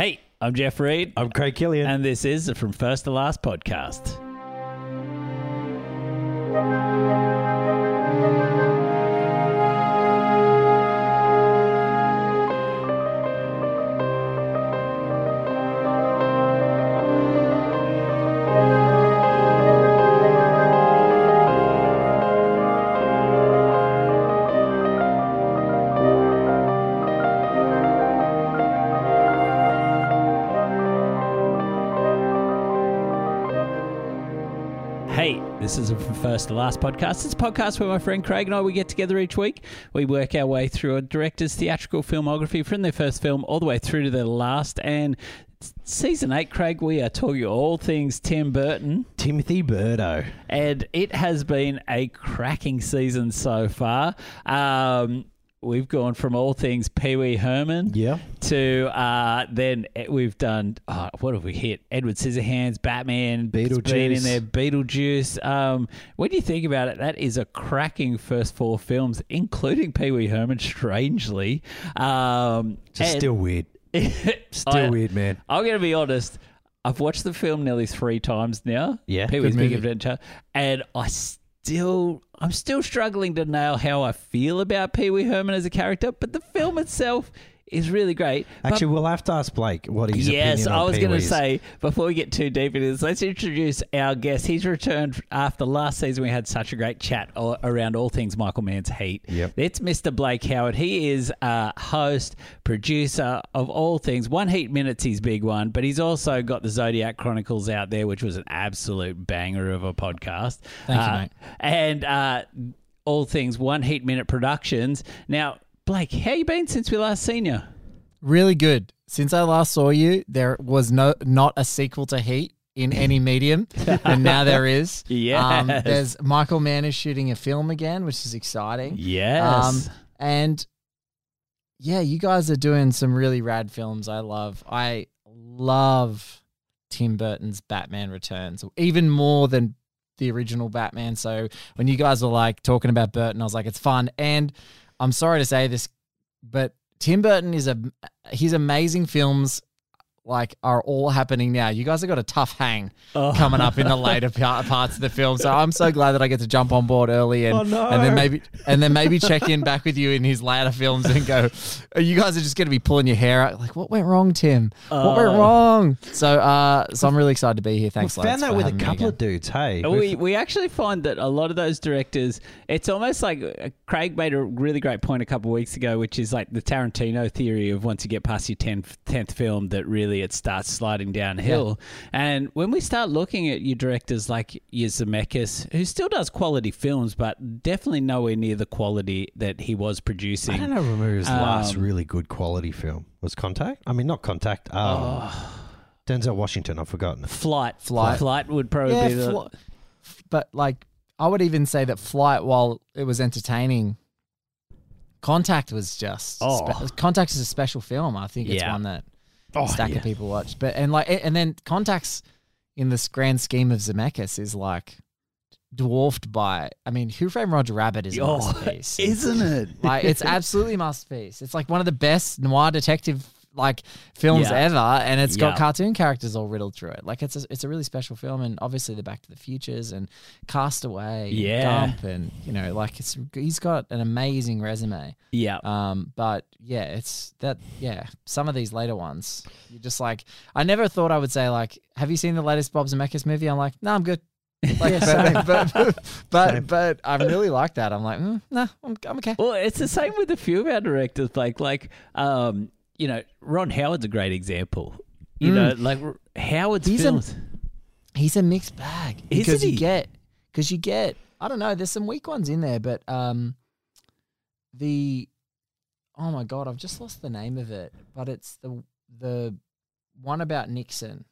Hey, I'm Jeff Reid. I'm Craig Killian. And this is the From First to Last podcast. This is a First to Last podcast. It's a podcast where my friend Craig and I, we get together each week. We work our way through a director's theatrical filmography from their first film all the way through to their last. And season 8, Craig, we are talking all things Tim Burton. Timothy Birdo. And it has been a cracking season so far. We've gone from all things Pee-wee Herman to then we've done, what have we hit? Edward Scissorhands, Batman, Beetlejuice. In there, Beetlejuice. When you think about it, that is a cracking first 4 films, including Pee-wee Herman, strangely. Just still weird. Weird, man. I'm going to be honest. I've watched the film nearly 3 times now. Yeah. Pee-wee's Big Adventure. And I'm still struggling to nail how I feel about Pee-wee Herman as a character, but the film itself is really great. Actually, we'll have to ask Blake what his opinion on Pee-wee's. Yes, I was going to say, before we get too deep into this, let's introduce our guest. He's returned after last season. We had such a great chat around all things Michael Mann's Heat. Yep. It's Mr. Blake Howard. He is a host, producer of all things. One Heat Minute's his big one, but he's also got the Zodiac Chronicles out there, which was an absolute banger of a podcast. Thank you, mate. And all things One Heat Minute Productions. Now, Blake, how you been since we last seen you? Really good. Since I last saw you, there was not a sequel to Heat in any medium, and now there is. Yes. There's Michael Mann is shooting a film again, which is exciting. Yes. And yeah, you guys are doing some really rad films. I love Tim Burton's Batman Returns, even more than the original Batman. So when you guys were like talking about Burton, I was like, it's fun. And I'm sorry to say this, but Tim Burton is his amazing films like are all happening now. You guys have got a tough hang coming up in the later parts of the film, so I'm so glad that I get to jump on board early and then maybe check in back with you in his later films and go, you guys are just going to be pulling your hair out like, what went wrong, Tim? What went wrong? So I'm really excited to be here. Thanks. We found that with a couple of dudes. Hey, we actually find that a lot of those directors, it's almost like Craig made a really great point a couple of weeks ago, which is like the Tarantino theory of once you get past your 10th film that really it starts sliding downhill. Yeah. And when we start looking at your directors like your Zemeckis, who still does quality films, but definitely nowhere near the quality that he was producing. I don't know, remember his last really good quality film was Contact. I mean, not Contact. Denzel Washington, I've forgotten. Flight would probably be the... but like, I would even say that Flight, while it was entertaining... Contact was just... Contact is a special film. I think it's one that... stack of people watched, and then Contact's in this grand scheme of Zemeckis is like dwarfed by. I mean, Who Framed Roger Rabbit is a masterpiece, isn't it? Like, it's absolutely masterpiece. It's like one of the best noir detective like films ever, and it's got cartoon characters all riddled through it. Like, it's a really special film, and obviously the Back to the Futures and Castaway, and Dump, and you know, like he's got an amazing resume. Yeah. But yeah, it's that. Yeah, some of these later ones, you're just like, I never thought I would say like, have you seen the latest Bob Zemeckis movie? I'm like, no, I'm good. Like, but I really like that. I'm like, I'm okay. Well, it's the same with a few of our directors, like. You know, Ron Howard's a great example. You know, like Howard's films. He's a mixed bag. Because you get, I don't know, there's some weak ones in there, but oh my God, I've just lost the name of it, but it's the one about Nixon.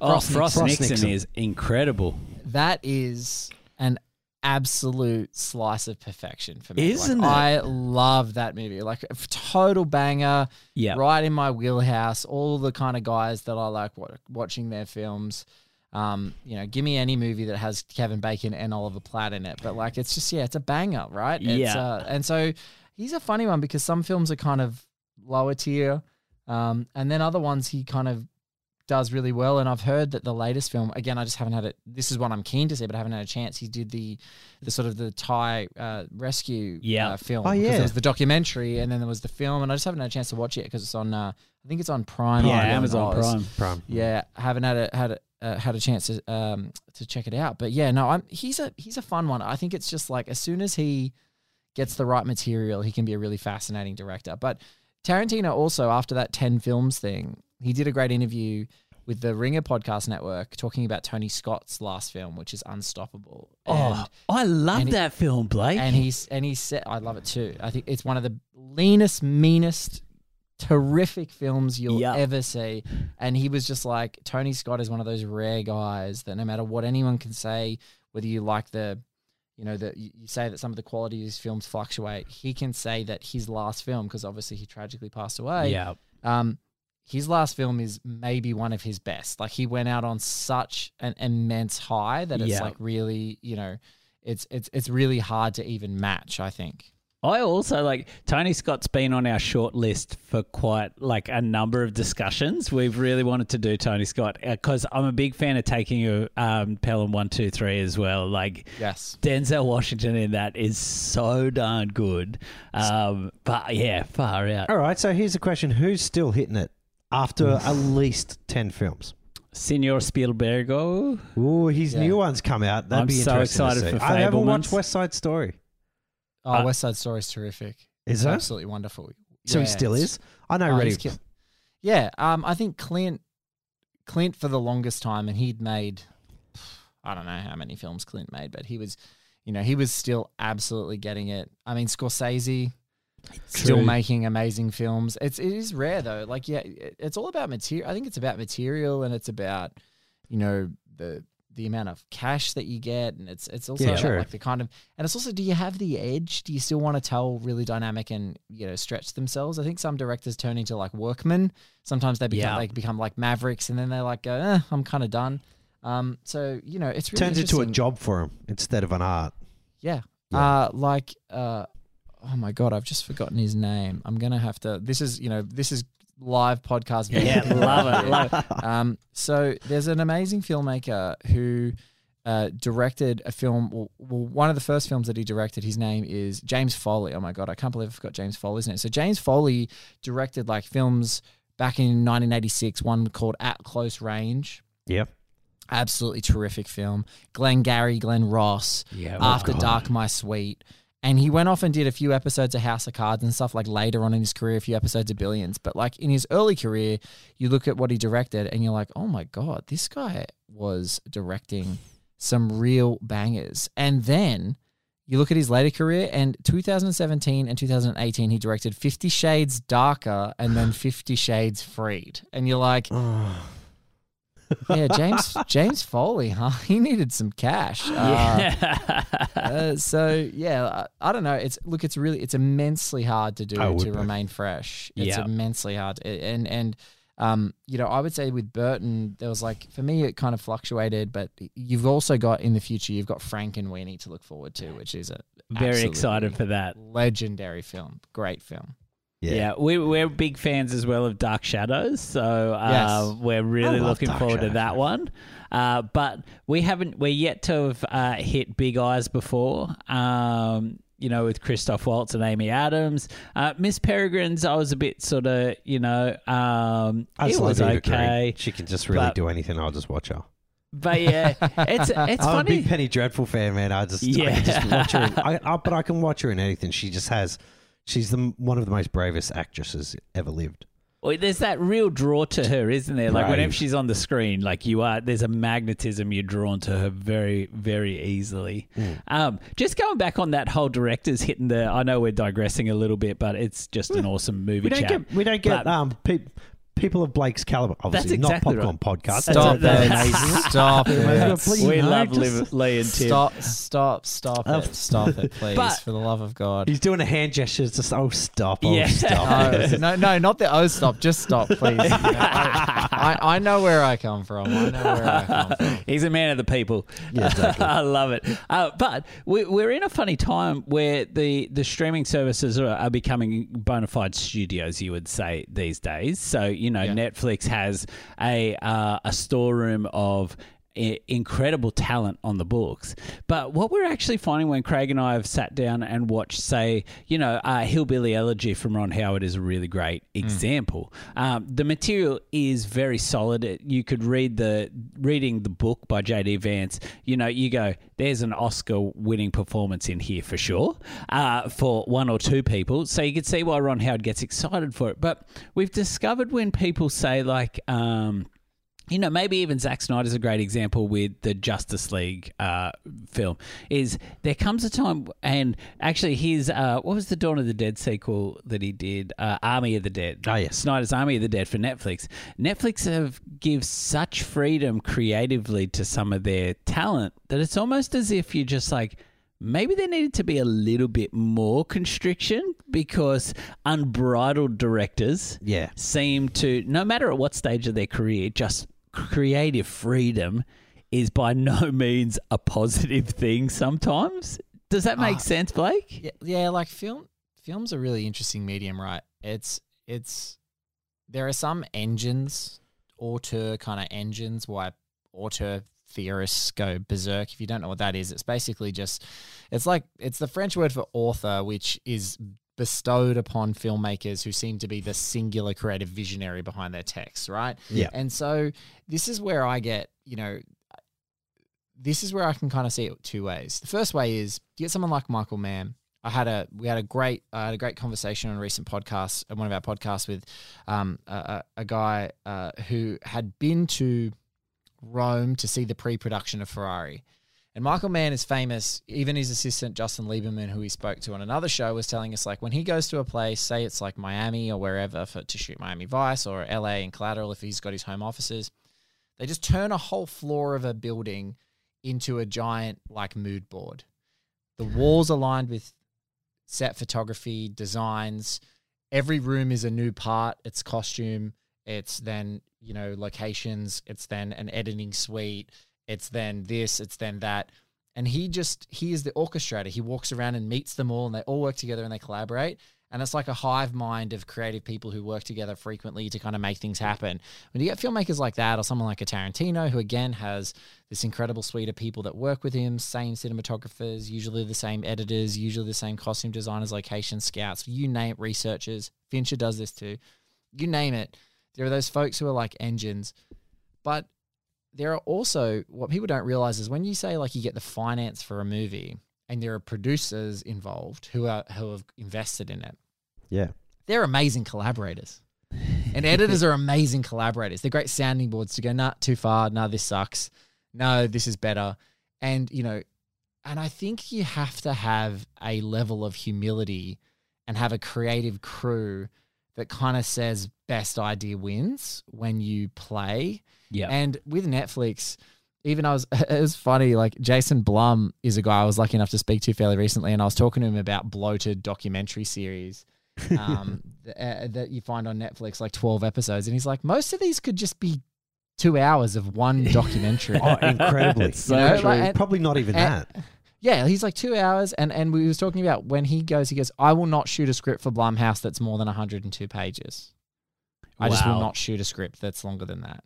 Frost Nixon is incredible. That is an absolute slice of perfection for me. Isn't it? I love that movie. Like a total banger. Yeah. Right in my wheelhouse. All the kind of guys that I like watching their films. You know, give me any movie that has Kevin Bacon and Oliver Platt in it. But like, it's just, it's a banger, right? It's, and so he's a funny one because some films are kind of lower tier. And then other ones he kind of does really well. And I've heard that the latest film, again, I just haven't had it. This is one I'm keen to see, but I haven't had a chance. He did the sort of the Thai rescue film. Oh, yeah. Because there was the documentary and then there was the film. And I just haven't had a chance to watch it because it's on, I think it's on Prime. Yeah, Amazon Prime. Yeah, haven't had a chance to check it out. But yeah, no, he's a fun one. I think it's just like as soon as he gets the right material, he can be a really fascinating director. But Tarantino also, after that 10 films thing, he did a great interview with the Ringer Podcast Network talking about Tony Scott's last film, which is Unstoppable. I love that film, Blake. And he said, I love it too. I think it's one of the leanest, meanest, terrific films you'll ever see. And he was just like, Tony Scott is one of those rare guys that no matter what anyone can say, whether you like you say that some of the quality of his films fluctuate, he can say that his last film, because obviously he tragically passed away. Yeah. His last film is maybe one of his best. Like he went out on such an immense high that it's like really, it's really hard to even match, I think. I also like Tony Scott's been on our short list for quite like a number of discussions. We've really wanted to do Tony Scott because I'm a big fan of Taking a Pelham 123 as well. Like yes, Denzel Washington in that is so darn good. But yeah, far out. All right, so here's a question: who's still hitting it after at least 10 films? Senor Spielbergo. Ooh, his new one's come out. That'd be interesting. I'm so excited for Fablemans. I haven't watched West Side Story. Oh, West Side Story is terrific. Is it? Absolutely wonderful. So he still is? I know. Yeah. I think Clint for the longest time, and he'd made, I don't know how many films Clint made, but he was still absolutely getting it. I mean, Scorsese still making amazing films. It is rare though. Like, yeah, it's all about material. I think it's about material and it's about, the amount of cash that you get, and it's also like the kind of, and it's also, do you have the edge? Do you still want to tell really dynamic and stretch themselves? I think some directors turn into like workmen. Sometimes they become like mavericks, and then they like go, I'm kind of done. So it's really turns into a job for them instead of an art. Yeah. Oh my God, I've just forgotten his name. I'm gonna have to. This is live podcast. Yeah, love it. So there's an amazing filmmaker who directed a film. Well, one of the first films that he directed. His name is James Foley. Oh my God, I can't believe I forgot James Foley's name. So James Foley directed like films back in 1986. One called At Close Range. Yep. Absolutely terrific film. Glengarry, Glen Ross. Yeah. After Dark, My Sweet. And he went off and did a few episodes of House of Cards and stuff like later on in his career, a few episodes of Billions. But like in his early career, you look at what he directed and you're like, oh my God, this guy was directing some real bangers. And then you look at his later career, and 2017 and 2018, he directed 50 Shades Darker and then 50 Shades Freed. And you're like... Yeah, James Foley, huh? He needed some cash. I don't know. It's immensely hard to do to remain fresh. It's immensely hard, and I would say with Burton, there was like, for me, it kind of fluctuated, but you've also got in the future, you've got Frank and Weenie to look forward to, which is a very excited for that legendary film, great film. Yeah, we're big fans as well of Dark Shadows, so we're really looking forward to that one. But we're yet to have hit Big Eyes before, with Christoph Waltz and Amy Adams. Miss Peregrine's, I was a bit sort of, it was okay. Agree. She can just really do anything, I'll just watch her. But yeah, it's I'm funny. I'm a big Penny Dreadful fan, man. I can just watch her. But I can watch her in anything. She just has... She's one of the most bravest actresses ever lived. Well, there's that real draw to her, isn't there? Like whenever she's on the screen, like there's a magnetism, you're drawn to her very, very easily. Mm. Just going back on that whole director's hitting the... I know we're digressing a little bit, but it's just an awesome movie chat. People of Blake's caliber, obviously, exactly not popcorn podcast. Stop that! Stop it! We love Lee and Tim. Stop it! Stop it, please! But for the love of God, he's doing a hand gesture. It's just stop! Oh, stop! No, not the oh, stop! Just stop, please! I know where I come from. He's a man of the people. Yeah, exactly. I love it. But we're in a funny time where the streaming services are becoming bona fide studios, you would say, these days. So, you know, yeah. Netflix has a storeroom of incredible talent on the books. But what we're actually finding when Craig and I have sat down and watched, say, you know, Hillbilly Elegy from Ron Howard is a really great example. The material is very solid. You could read reading the book by J.D. Vance, you know, you go, there's an Oscar-winning performance in here for sure, for one or two people. So you could see why Ron Howard gets excited for it. But we've discovered when people say, like, you know, maybe even Zack Snyder's a great example with the Justice League film, is there comes a time, and actually his, what was the Dawn of the Dead sequel that he did? Army of the Dead. Oh, yes. Snyder's Army of the Dead for Netflix. Netflix gives such freedom creatively to some of their talent that it's almost as if you're just like, maybe there needed to be a little bit more constriction, because unbridled directors seem to, no matter at what stage of their career, just creative freedom is by no means a positive thing sometimes. Does that make sense, Blake? Yeah, like film's a really interesting medium, right? There are some engines, auteur kind of engines, why auteur theorists go berserk. If you don't know what that is, it's basically just, it's the French word for author, which is bestowed upon filmmakers who seem to be the singular creative visionary behind their texts, right? Yeah. And so this is where I get, you know, this is where I can kind of see it two ways. The first way is you get someone like Michael Mann. I had a great conversation on a recent podcast, on one of our podcasts, with a guy who had been to Rome to see the pre-production of Ferrari. And Michael Mann is famous. Even his assistant, Justin Lieberman, who we spoke to on another show, was telling us, like, when he goes to a place, say it's like Miami or wherever, to shoot Miami Vice, or LA in Collateral if he's got his home offices, they just turn a whole floor of a building into a giant, like, mood board. The walls aligned with set photography, designs. Every room is a new part. It's costume. It's then, you know, locations. It's then an editing suite. It's then this, it's then that. And he is the orchestrator. He walks around and meets them all, and they all work together and they collaborate. And it's like a hive mind of creative people who work together frequently to kind of make things happen. When you get filmmakers like that, or someone like a Tarantino, who again has this incredible suite of people that work with him, same cinematographers, usually the same editors, usually the same costume designers, location scouts, you name it, researchers. Fincher does this too. You name it. There are those folks who are like engines. But there are also, what people don't realize is when you say, like, you get the finance for a movie and there are producers involved who have invested in it. Yeah. They're amazing collaborators. And editors are amazing collaborators. They're great sounding boards to go, nah, too far. Nah, this sucks. No, this is better. And, you know, and I think you have to have a level of humility and have a creative crew that kind of says best idea wins when you play. Yeah. And with Netflix, it was funny, like Jason Blum is a guy I was lucky enough to speak to fairly recently, and I was talking to him about bloated documentary series that you find on Netflix, like 12 episodes. And he's like, most of these could just be 2 hours of one documentary. Oh, incredibly. It's so true. Like, probably not even that. Yeah, he's like 2 hours, and we was talking about when he goes, I will not shoot a script for Blumhouse that's more than 102 pages. I just will not shoot a script that's longer than that.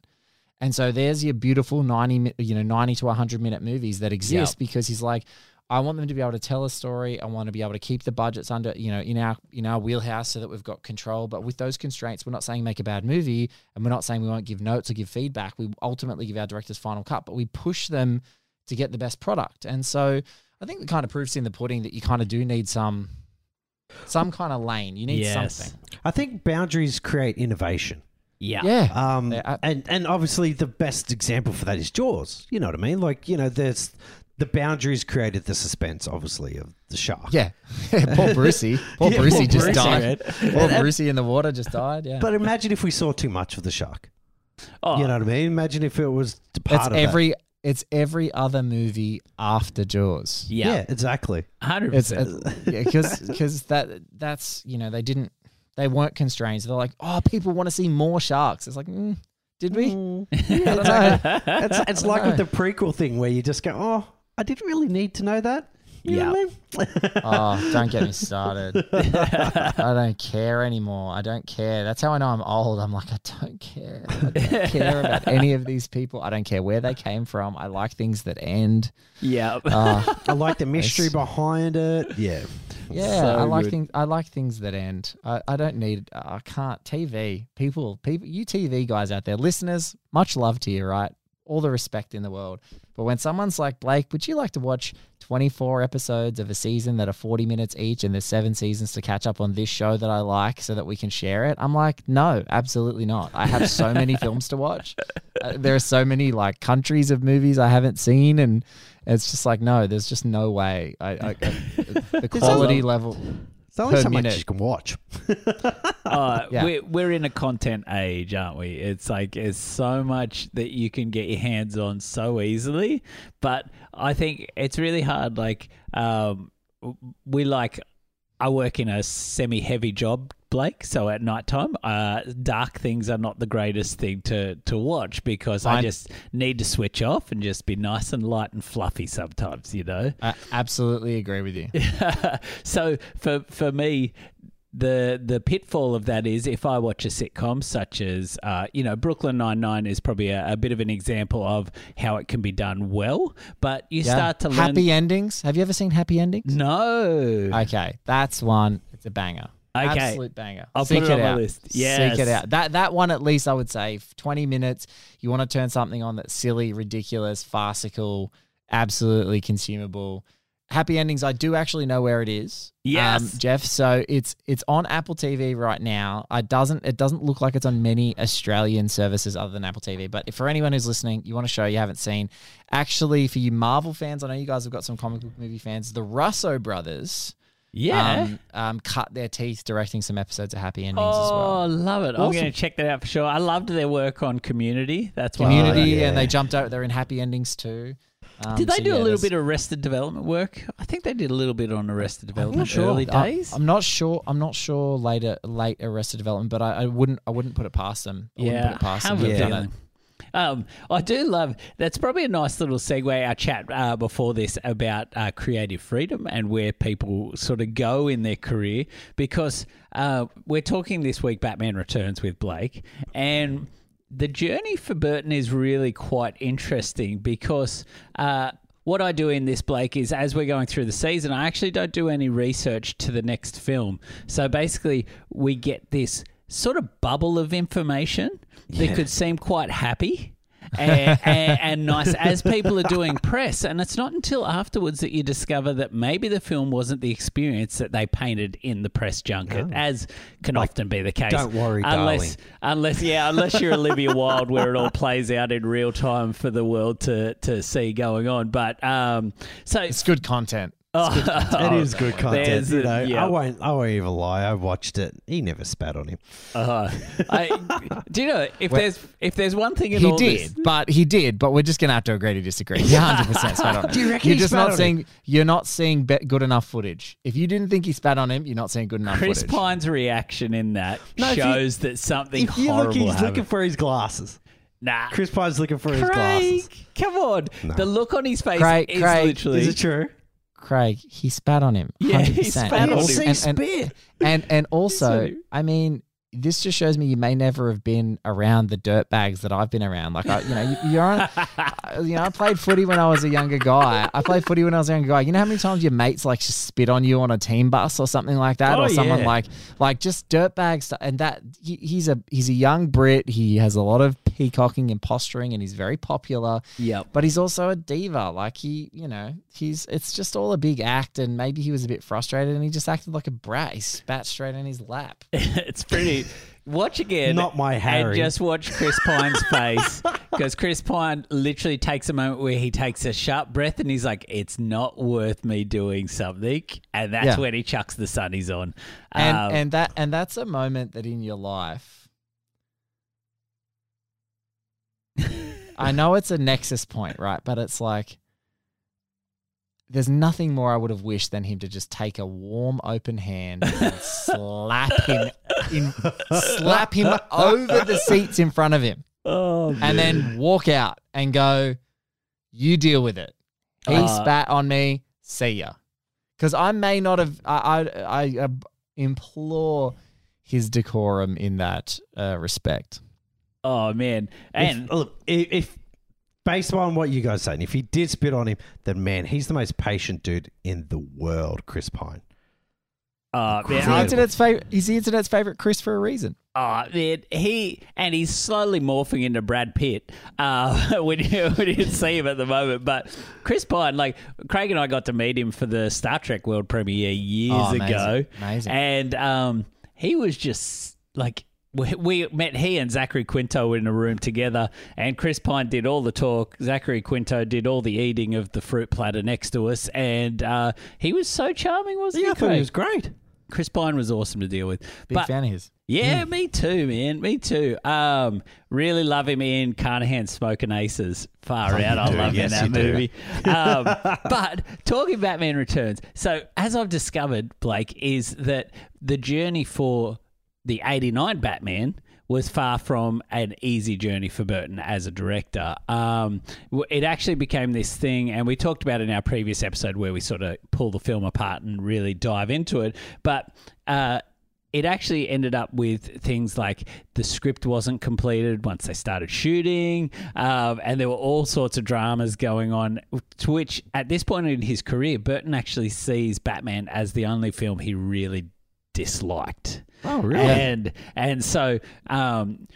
And so there's your beautiful 90 to 100 minute movies that exist because he's like, I want them to be able to tell a story. I want to be able to keep the budgets under, you know, in our wheelhouse so that we've got control. But with those constraints, we're not saying make a bad movie, and we're not saying we won't give notes or give feedback. We ultimately give our directors final cut, but we push them to get the best product. And so I think it kind of proves in the pudding that you kind of do need some kind of lane. You need something. I think boundaries create innovation. Yeah. And obviously the best example for that is Jaws. You know what I mean? Like, you know, there's the boundaries created the suspense, obviously, of the shark. Yeah. Paul Brucey just died. Paul Brucey in the water just died. Yeah. But imagine if we saw too much of the shark. Oh. You know what I mean? Imagine if it was part of that. It's every other movie after Jaws. Yeah, exactly. 100%. Because that's, you know, they weren't constrained. So they're like, oh, people want to see more sharks. It's like, Did we? Yeah, I don't know. It's like with the prequel thing where you just go, oh, I didn't really need to know that. Yeah. Oh, don't get me started. I don't care anymore. I don't care. That's how I know I'm old. I'm like, I don't care. I don't care about any of these people. I don't care where they came from. I like things that end. Yeah. I like the mystery behind it. Yeah. Yeah. So I like things. I like things that end. I don't need. I can't. TV people. You TV guys out there, listeners. Much love to you. Right. All the respect in the world. But when someone's like, Blake, would you like to watch 24 episodes of a season that are 40 minutes each and there's 7 seasons to catch up on this show that I like so that we can share it? I'm like, no, absolutely not. I have so many films to watch. There are so many like countries of movies I haven't seen. And it's just like, no, there's just no way. The quality level. It's only so much you can watch. Yeah. We're in a content age, aren't we? It's like there's so much that you can get your hands on so easily. But I think it's really hard. Like I work in a semi-heavy job, Blake. So at nighttime, dark things are not the greatest thing to watch because I just need to switch off and just be nice and light and fluffy sometimes, you know? I absolutely agree with you. So for me, the pitfall of that is if I watch a sitcom such as, Brooklyn Nine-Nine is probably a bit of an example of how it can be done well, but you start to learn... Happy Endings. Have you ever seen Happy Endings? No. Okay. That's one. It's a banger. Okay. Absolute banger. I'll put it on my list. Yes. Seek it out. That one at least I would say 20 minutes. You want to turn something on that's silly, ridiculous, farcical, absolutely consumable. Happy Endings, I do actually know where it is. Yes. Jeff, so it's on Apple TV right now. It doesn't look like it's on many Australian services other than Apple TV, but for anyone who's listening, you want a show you haven't seen. Actually, for you Marvel fans, I know you guys have got some comic book movie fans, the Russo brothers... Yeah. Cut their teeth directing some episodes of Happy Endings as well. Oh, love it. Awesome. I'm going to check that out for sure. I loved their work on Community. That's why. And they jumped out. They're in Happy Endings too. Did they do a little bit of Arrested Development work? I think they did a little bit on Arrested Development early days. I'm not sure. I'm not sure late Arrested Development, but I wouldn't put it past them. I wouldn't put it past them. I do love, that's probably a nice little segue, our chat before this about creative freedom and where people sort of go in their career, because we're talking this week Batman Returns with Blake, and the journey for Burton is really quite interesting because what I do in this, Blake, is as we're going through the season, I actually don't do any research to the next film. So basically we get this sort of bubble of information that could seem quite happy and nice as people are doing press. And it's not until afterwards that you discover that maybe the film wasn't the experience that they painted in the press junket, as can often be the case. Don't worry, darling. Unless you're Olivia Wilde, where it all plays out in real time for the world to see going on. But so it's good content. It is good content. I won't even lie. I watched it. He never spat on him. Do you know if there's one thing in all this, he did, but we're just gonna have to agree to disagree. 100% spat on him. Do you reckon you're not seeing good enough footage? If you didn't think he spat on him, you're not seeing good enough footage. Chris Pine's reaction in that shows that something horrible. He's looking for his glasses. Nah. Chris Pine's looking for his glasses. Come on, the look on his face is literally. Is it true? Craig, he spat on him. 100%. Yeah, he spat on him. And also, I mean, this just shows me you may never have been around the dirt bags that I've been around. Like, I played footy when I was a younger guy. You know how many times your mates like just spit on you on a team bus or something like that, or someone like just dirt bags. And that he's a young Brit. He has a lot of peacocking and posturing, and he's very popular. Yeah, but he's also a diva. Like it's just all a big act, and maybe he was a bit frustrated, and he just acted like a brat. He spat straight in his lap. It's pretty. Watch again. Not my Harry. And just watch Chris Pine's face, because Chris Pine literally takes a moment where he takes a sharp breath and he's like, it's not worth me doing something. And that's when he chucks the sunnies on. And that's a moment that in your life, I know it's a nexus point, right? But it's like, there's nothing more I would have wished than him to just take a warm, open hand and slap him over the seats in front of him. And then walk out and go, you deal with it. He spat on me. See ya. Because I may not have, I implore his decorum in that respect. Oh, man. And look, if based on what you guys are saying, if he did spit on him, then, man, he's the most patient dude in the world, Chris Pine. He's the internet's favorite Chris for a reason. He's slowly morphing into Brad Pitt when you see him at the moment. But Chris Pine, like Craig and I got to meet him for the Star Trek world premiere years ago. Amazing. And he was just like, we met he and Zachary Quinto in a room together, and Chris Pine did all the talk. Zachary Quinto did all the eating of the fruit platter next to us, and he was so charming, wasn't he? I thought he was great. Chris Pine was awesome to deal with. Big fan of his. Yeah, me too, man. Me too. Really love him in Carnahan's Smoking Aces. Far out. I love him in that movie. But talking Batman Returns. So as I've discovered, Blake, is that the journey for the 89 Batman was far from an easy journey for Burton as a director. It actually became this thing, and we talked about it in our previous episode where we sort of pull the film apart and really dive into it. But it actually ended up with things like the script wasn't completed once they started shooting, and there were all sorts of dramas going on, to which at this point in his career, Burton actually sees Batman as the only film he really disliked. Oh, really? And so,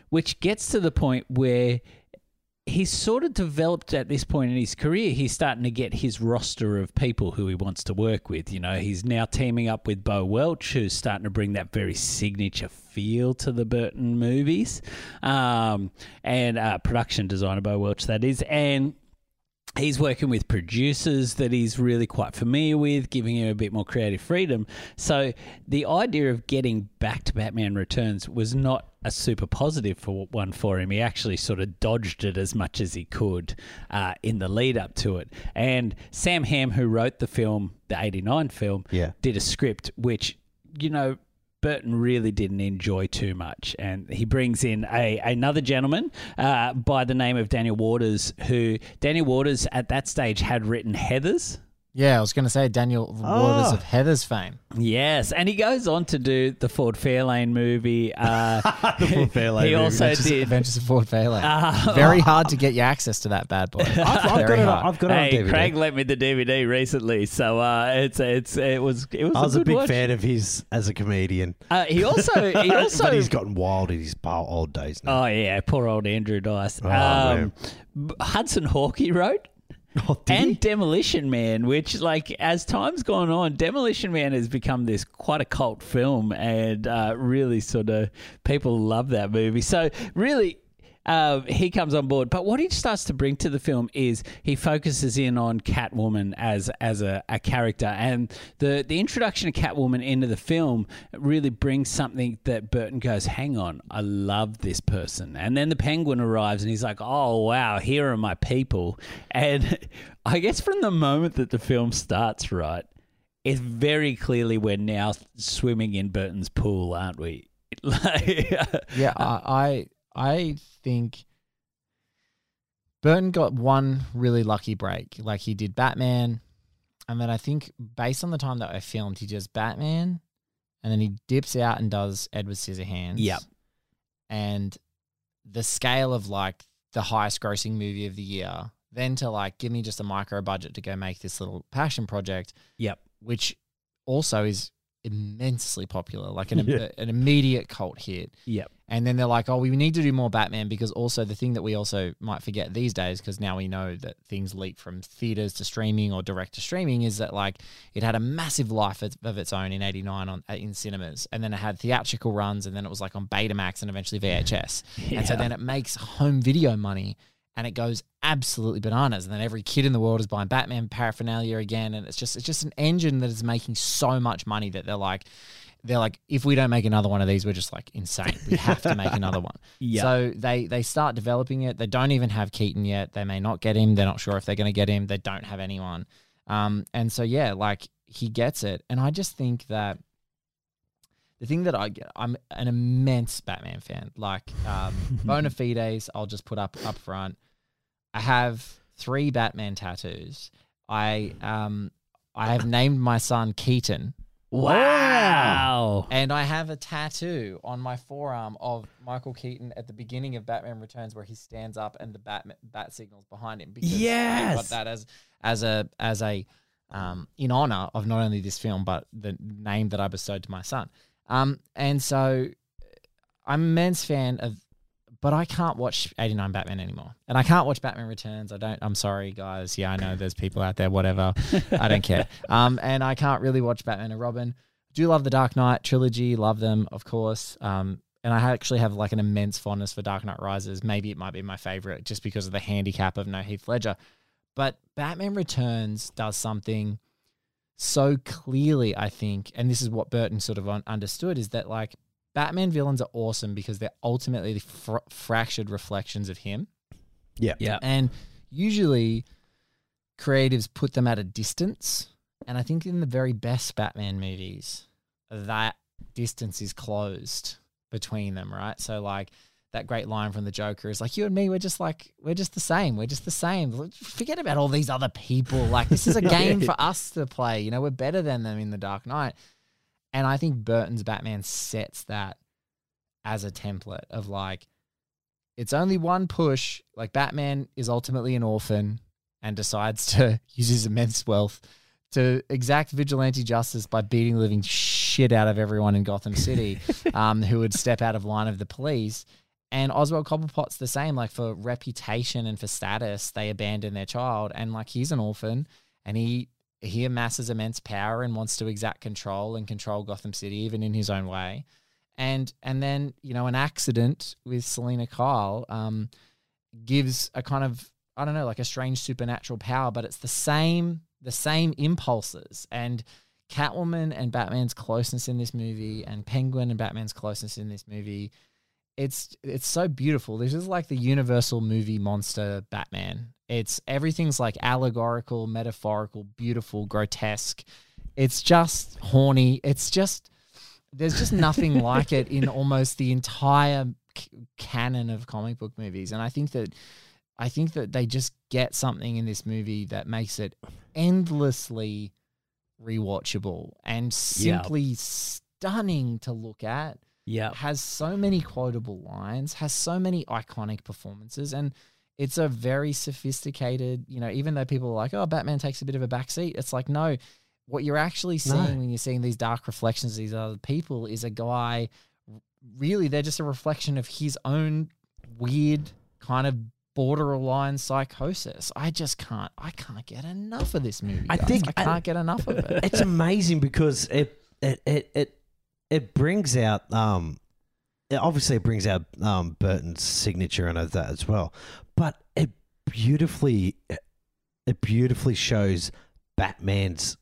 which gets to the point where he's sort of developed at this point in his career. He's starting to get his roster of people who he wants to work with. You know, he's now teaming up with Bo Welch, who's starting to bring that very signature feel to the Burton movies, and production designer Bo Welch, that is, and he's working with producers that he's really quite familiar with, giving him a bit more creative freedom. So the idea of getting back to Batman Returns was not a super positive one for him. He actually sort of dodged it as much as he could in the lead up to it. And Sam Hamm, who wrote the film, the 89 film, did a script which, you know, Burton really didn't enjoy too much, and he brings in another gentleman by the name of Daniel Waters, who Daniel Waters at that stage had written Heathers. Yeah, I was going to say Daniel Waters of Heathers fame. Yes, and he goes on to do the Ford Fairlane movie. The Ford Fairlane movie. He also did Adventures of Ford Fairlane. Very hard to get you access to that bad boy. I've got it on DVD. Craig lent me the DVD recently, so it was. I was a big fan of his as a comedian. He also but he's gotten wild in his old days now. Oh yeah, poor old Andrew Dice. Oh, Hudson Hawk he wrote. Oh, and Demolition Man, which, like, as time's gone on, Demolition Man has become this quite a cult film, and really sort of people love that movie. So really, he comes on board. But what he starts to bring to the film is he focuses in on Catwoman as a character, and the introduction of Catwoman into the film really brings something that Burton goes, hang on, I love this person. And then the Penguin arrives and he's like, oh, wow, here are my people. And I guess from the moment that the film starts, right, it's very clearly we're now swimming in Burton's pool, aren't we? Yeah, I think Burton got one really lucky break. Like, he did Batman, and then I think based on the time that I filmed, he does Batman, and then he dips out and does Edward Scissorhands. Yep. And the scale of, like, the highest grossing movie of the year, then to, like, give me just a micro budget to go make this little passion project. Yep. Which also is immensely popular, like an immediate cult hit. Yep. And then they're like, oh, we need to do more Batman, because also the thing that we also might forget these days, because now we know that things leak from theaters to streaming or direct to streaming, is that, like, it had a massive life of its own in 89 in cinemas, and then it had theatrical runs, and then it was, like, on Betamax and eventually VHS. Yeah. And so then it makes home video money, and it goes absolutely bananas. And then every kid in the world is buying Batman paraphernalia again, and it's just an engine that is making so much money that they're like, if we don't make another one of these, we're just, like, insane. We have to make another one. Yeah. So they start developing it. They don't even have Keaton yet. They may not get him. They're not sure if they're going to get him. They don't have anyone. And so, yeah, like, he gets it. And I just think that the thing that I get, I'm an immense Batman fan. Like, bona fides, I'll just put up front. I have 3 Batman tattoos. I have named my son Keaton. Wow. And I have a tattoo on my forearm of Michael Keaton at the beginning of Batman Returns where he stands up and the bat signal's behind him. Because yes. I got that as a in honor of not only this film, but the name that I bestowed to my son. And so I'm an immense fan of, but I can't watch 89 Batman anymore. And I can't watch Batman Returns. I'm sorry, guys. Yeah, I know there's people out there, whatever. I don't care. And I can't really watch Batman and Robin. I do love the Dark Knight trilogy. Love them, of course. And I actually have like an immense fondness for Dark Knight Rises. Maybe it might be my favorite just because of the handicap of no Heath Ledger. But Batman Returns does something so clearly, I think, and this is what Burton sort of understood, is that like, Batman villains are awesome because they're ultimately the fractured reflections of him. Yeah. Yeah. And usually creatives put them at a distance. And I think in the very best Batman movies, that distance is closed between them, right? So like that great line from the Joker is like, you and me, we're just the same. We're just the same. Forget about all these other people. Like this is a game for us to play. You know, we're better than them in The Dark Knight. And I think Burton's Batman sets that as a template of like, it's only one push. Like Batman is ultimately an orphan and decides to use his immense wealth to exact vigilante justice by beating the living shit out of everyone in Gotham City who would step out of line of the police. And Oswald Cobblepot's the same, like for reputation and for status, they abandon their child. And like, he's an orphan and he amasses immense power and wants to exact control and control Gotham City, even in his own way. And then, you know, an accident with Selena Kyle gives a kind of, I don't know, like a strange supernatural power, but it's the same impulses. And Catwoman and Batman's closeness in this movie and Penguin and Batman's closeness in this movie, it's so beautiful. This is like the universal movie monster Batman. It's everything's like allegorical, metaphorical, beautiful, grotesque. It's just horny. It's just, there's just nothing like it in almost the entire canon of comic book movies. And I think that they just get something in this movie that makes it endlessly rewatchable and simply stunning to look at. Yeah. Has so many quotable lines, has so many iconic performances, and it's a very sophisticated, you know, even though people are like, oh, Batman takes a bit of a backseat. It's like, no, what you're actually seeing when you're seeing these dark reflections of these other people is a guy, really, they're just a reflection of his own weird kind of borderline psychosis. I can't get enough of this movie. I can't get enough of it. It's amazing because it brings out, It brings out Burton's signature and that as well, but it beautifully shows Batman's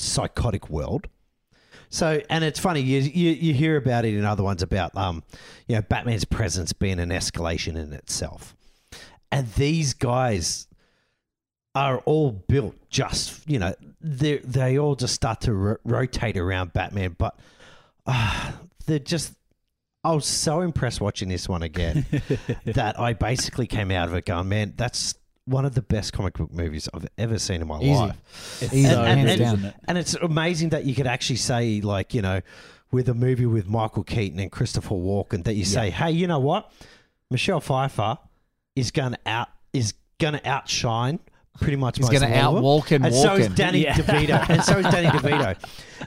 psychotic world. So, and it's funny you hear about it in other ones about you know, Batman's presence being an escalation in itself, and these guys are all built just, you know, they all just start to rotate around Batman, but they're just. I was so impressed watching this one again that I basically came out of it going, man, that's one of the best comic book movies I've ever seen in my life. And it's amazing that you could actually say, like, you know, with a movie with Michael Keaton and Christopher Walken, that you say, hey, you know what? Michelle Pfeiffer is gonna outshine pretty much. He's going to outwalk and walk. And so is Danny DeVito. And so is Danny DeVito.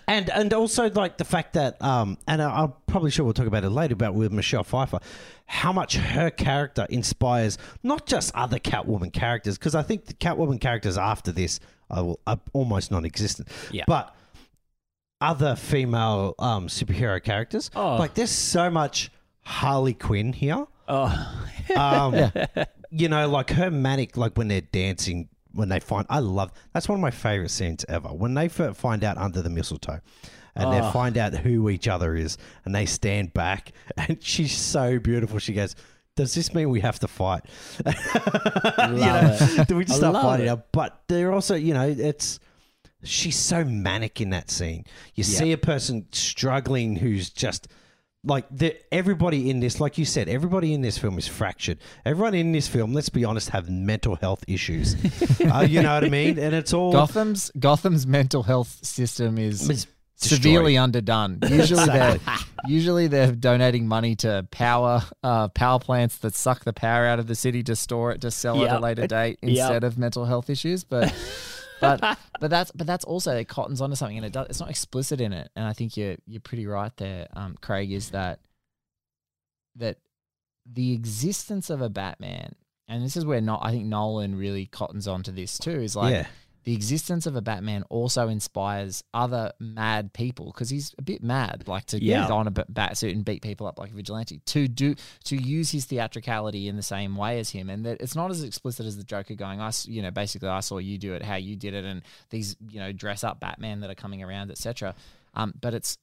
And also like the fact that, and I'm probably sure we'll talk about it later, but with Michelle Pfeiffer, how much her character inspires not just other Catwoman characters, because I think the Catwoman characters after this are almost non-existent. Yeah. But other female superhero characters, like there's so much Harley Quinn here. Oh. You know, like her manic, like when they're dancing, when they find, that's one of my favorite scenes ever. When they find out under the mistletoe and they find out who each other is and they stand back and she's so beautiful. She goes, does this mean we have to fight? Do we just start fighting? But they're also, you know, it's she's so manic in that scene. You see a person struggling who's just like everybody in this, like you said, everybody in this film is fractured. Everyone in this film, let's be honest, have mental health issues. You know what I mean? And it's all Gotham's mental health system is severely underdone. Usually they're donating money to power plants that suck the power out of the city to store it to sell at a later date instead of mental health issues. But that's also, it cottons onto something, and it's not explicit in it. And I think you're pretty right there, Craig, is that the existence of a Batman, and this is where I think Nolan really cottons onto this too, is like the existence of a Batman also inspires other mad people, because he's a bit mad, like to get on a bat suit and beat people up like a vigilante, to use his theatricality in the same way as him. And that it's not as explicit as the Joker going, basically I saw you do it, how you did it, and these, dress up Batman that are coming around, etc. But it's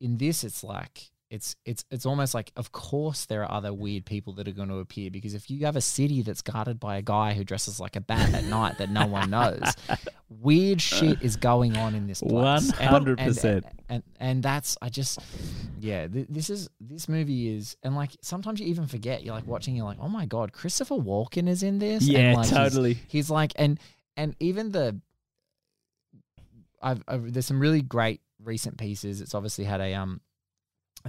in this, it's like it's almost like, of course there are other weird people that are going to appear, because if you have a city that's guarded by a guy who dresses like a bat at night that no one knows, weird shit is going on in this place. 100%. And that's, this movie is, and like sometimes you even forget, you're like watching, you're like, oh my God, Christopher Walken is in this. Yeah, and like totally. He's like, and even there's some really great recent pieces. It's obviously had a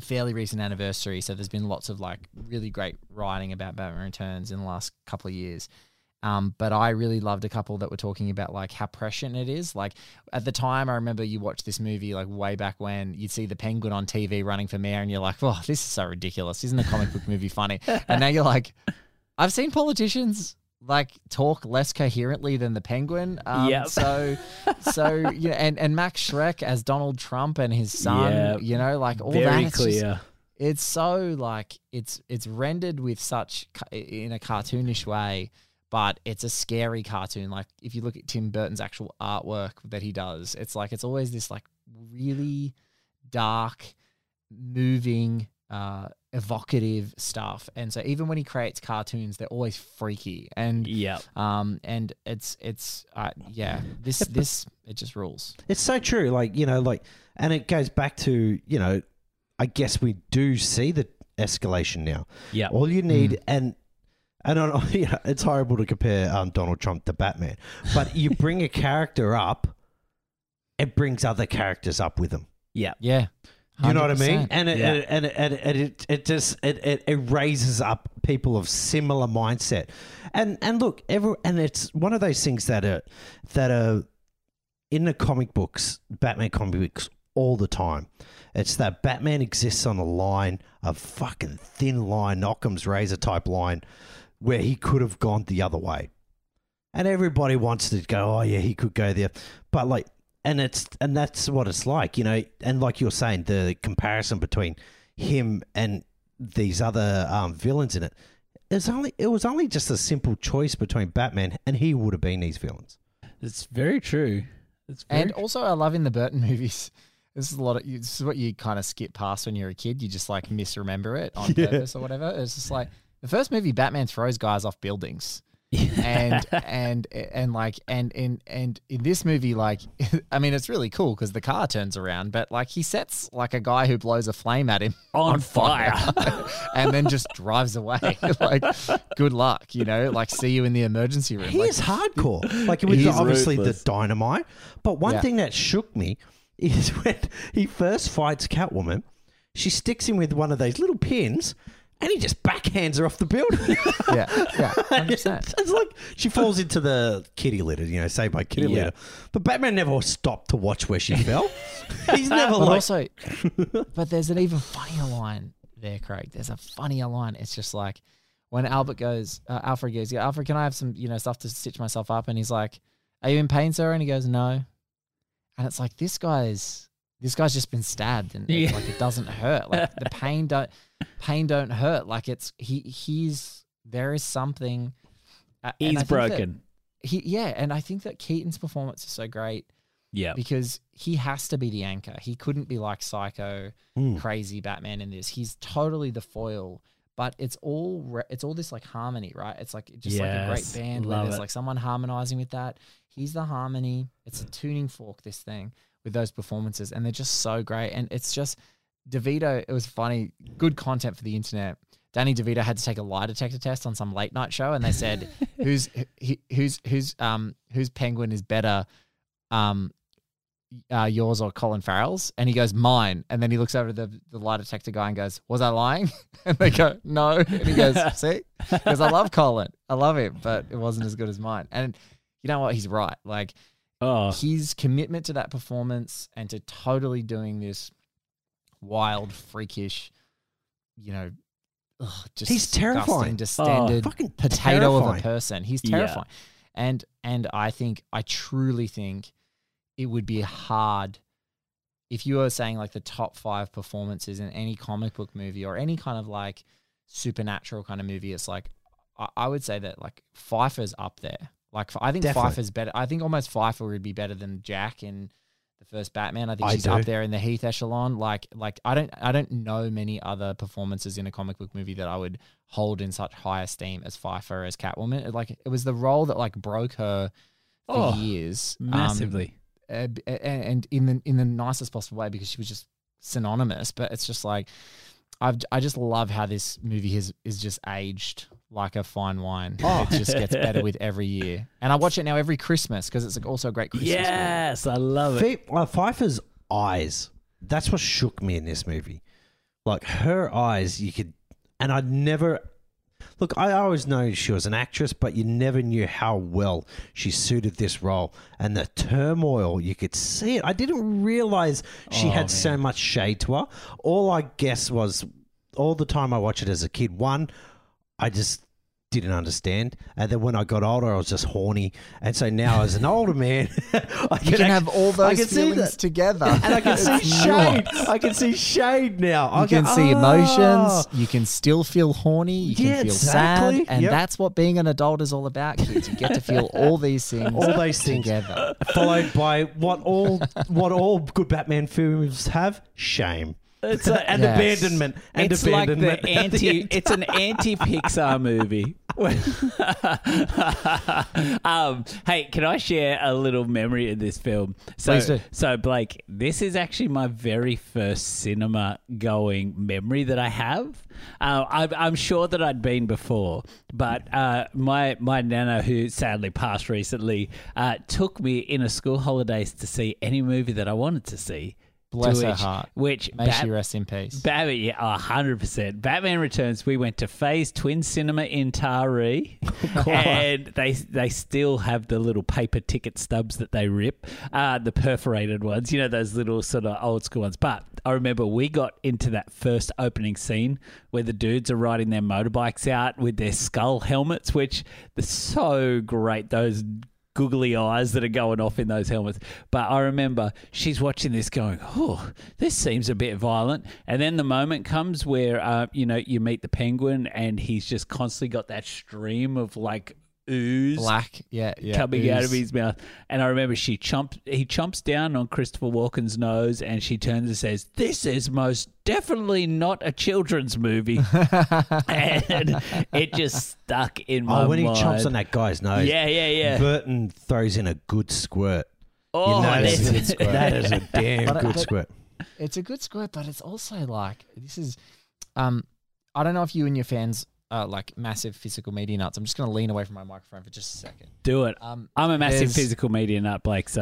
fairly recent anniversary, so there's been lots of like really great writing about Batman Returns in the last couple of years. But I really loved a couple that were talking about like how prescient it is. Like at the time, I remember you watched this movie like way back when, you'd see the Penguin on TV running for mayor, and you're like, "Oh, this is so ridiculous! Isn't a comic book movie funny?" And now you're like, "I've seen politicians like talk less coherently than the Penguin." So yeah, and Max Schreck as Donald Trump and his son, like all that. Very clear. It's so like it's rendered with such in a cartoonish way, but it's a scary cartoon. Like if you look at Tim Burton's actual artwork that he does, it's like it's always this like really dark, moving, evocative stuff. And so even when he creates cartoons, they're always freaky, and and it just rules. It's so true. Like, and it goes back to, I guess we do see the escalation now. Yeah. All you need, and it's horrible to compare Donald Trump to Batman, but you bring a character up, it brings other characters up with them. Yeah. Yeah. 100%. You know what I mean? And it raises up people of similar mindset. And look, it's one of those things that are in the comic books, Batman comic books, all the time. It's that Batman exists on a line, a fucking thin line, Occam's razor type line, where he could have gone the other way. And everybody wants to go, oh yeah, he could go there. But like, And that's what it's like, and like you're saying, the comparison between him and these other villains in it, it was only just a simple choice between Batman, and he would have been these villains. It's very true. Also, I love in the Burton movies, this is what you kind of skip past when you're a kid. You just like misremember it on purpose or whatever. It's just like the first movie, Batman throws guys off buildings. and in this movie, like, I mean, it's really cool because the car turns around, but like he sets like a guy who blows a flame at him on fire and then just drives away. Like, good luck, like, see you in the emergency room. He is hardcore. Like, it was obviously ruthless. The dynamite. But one thing that shook me is when he first fights Catwoman, she sticks him with one of those little pins, and he just backhands her off the building. Yeah, 100%. It's like she falls into the kitty litter, saved by kitty litter. But Batman never stopped to watch where she fell. He's never but there's an even funnier line there, Craig. There's a funnier line. It's just like when Alfred goes, yeah, Alfred, can I have some, stuff to stitch myself up? And he's like, are you in pain, sir? And he goes, no. And it's like, this guy's just been stabbed, and like it doesn't hurt. Like the pain don't hurt. Like there is something. He's broken. And I think that Keaton's performance is so great. Yeah, because he has to be the anchor. He couldn't be like psycho, crazy Batman in this. He's totally the foil. But it's all this like harmony, right? It's like just like a great band where there's like someone harmonizing with that. Here's the harmony. It's a tuning fork, this thing, with those performances. And they're just so great. And it's just DeVito. It was funny. Good content for the internet. Danny DeVito had to take a lie detector test on some late night show. And they said, whose penguin is better? Yours or Colin Farrell's? And he goes, mine. And then he looks over to the lie detector guy and goes, was I lying? And they go, no. And he goes, see? Because I love Colin. I love him, but it wasn't as good as mine. And you know what? He's right. Like, his commitment to that performance and to totally doing this wild, freakish, you know, just he's terrifying, distended fucking potato terrifying. Of a person. He's terrifying. Yeah. And I truly think it would be hard if you were saying like the top 5 performances in any comic book movie or any kind of like supernatural kind of movie. It's like, I would say that like Pfeiffer's up there. Like I think definitely. Pfeiffer's better. I think almost Pfeiffer would be better than Jack in the first Batman. I think she's up there in the Heath echelon. Like I don't know many other performances in a comic book movie that I would hold in such high esteem as Pfeiffer as Catwoman. It was the role that like broke her for years massively. And in the nicest possible way, because she was just synonymous. But it's just like, I just love how this movie is just aged like a fine wine. Oh. It just gets better with every year. And I watch it now every Christmas because it's like also a great Christmas movie. Yes, I love it. Pfeiffer's eyes, that's what shook me in this movie. Like her eyes, and I'd never... Look, I always knew she was an actress, but you never knew how well she suited this role. And the turmoil, you could see it. I didn't realize she had so much shade to her. All I guess was, all the time I watched it as a kid, one, I just didn't understand. And then when I got older, I was just horny. And so now as an older man, I can have all those feelings together. And I can see shade. I can see shade now. I can see emotions. You can still feel horny. You can feel sad. And that's what being an adult is all about, kids. You get to feel all these things together. Followed by what all good Batman films have, shame. It's an abandonment. It's abandonment. Like it's an anti-Pixar movie. Hey, can I share a little memory of this film? So Blake, this is actually my very first cinema-going memory that I have. I'm sure that I'd been before, but my nana, who sadly passed recently, took me in a school holidays to see any movie that I wanted to see. Bless her heart. May she rest in peace. 100%. Batman Returns. We went to Faye's Twin Cinema in Taree, and they still have the little paper ticket stubs that they rip, the perforated ones. You know, those little sort of old school ones. But I remember we got into that first opening scene where the dudes are riding their motorbikes out with their skull helmets, which they're so great. Those googly eyes that are going off in those helmets. But I remember she's watching this going, oh, this seems a bit violent. And then the moment comes where, you meet the Penguin and he's just constantly got that stream of like ooze coming out of his mouth. And I remember he chomps down on Christopher Walken's nose and she turns and says, this is most definitely not a children's movie. And it just stuck in my mind. When he chomps on that guy's nose. Yeah. Burton throws in a good squirt. Oh, that is a damn good squirt. It's a good squirt, but it's also like, this is, I don't know if you and your fans like massive physical media nuts. I'm just going to lean away from my microphone for just a second. Do it. I'm a massive physical media nut, Blake. So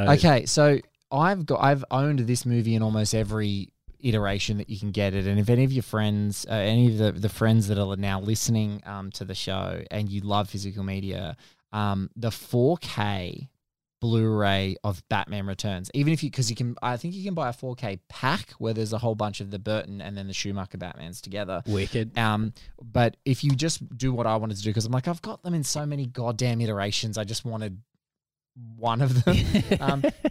I've owned this movie in almost every iteration that you can get it. And if any of your friends, any of the friends that are now listening to the show and you love physical media, the 4K Blu-ray of Batman Returns, I think you can buy a 4K pack where there's a whole bunch of the Burton and then the Schumacher Batmans together. Wicked. But if you just do what I wanted to do, because I'm like, I've got them in so many goddamn iterations, I just wanted one of them.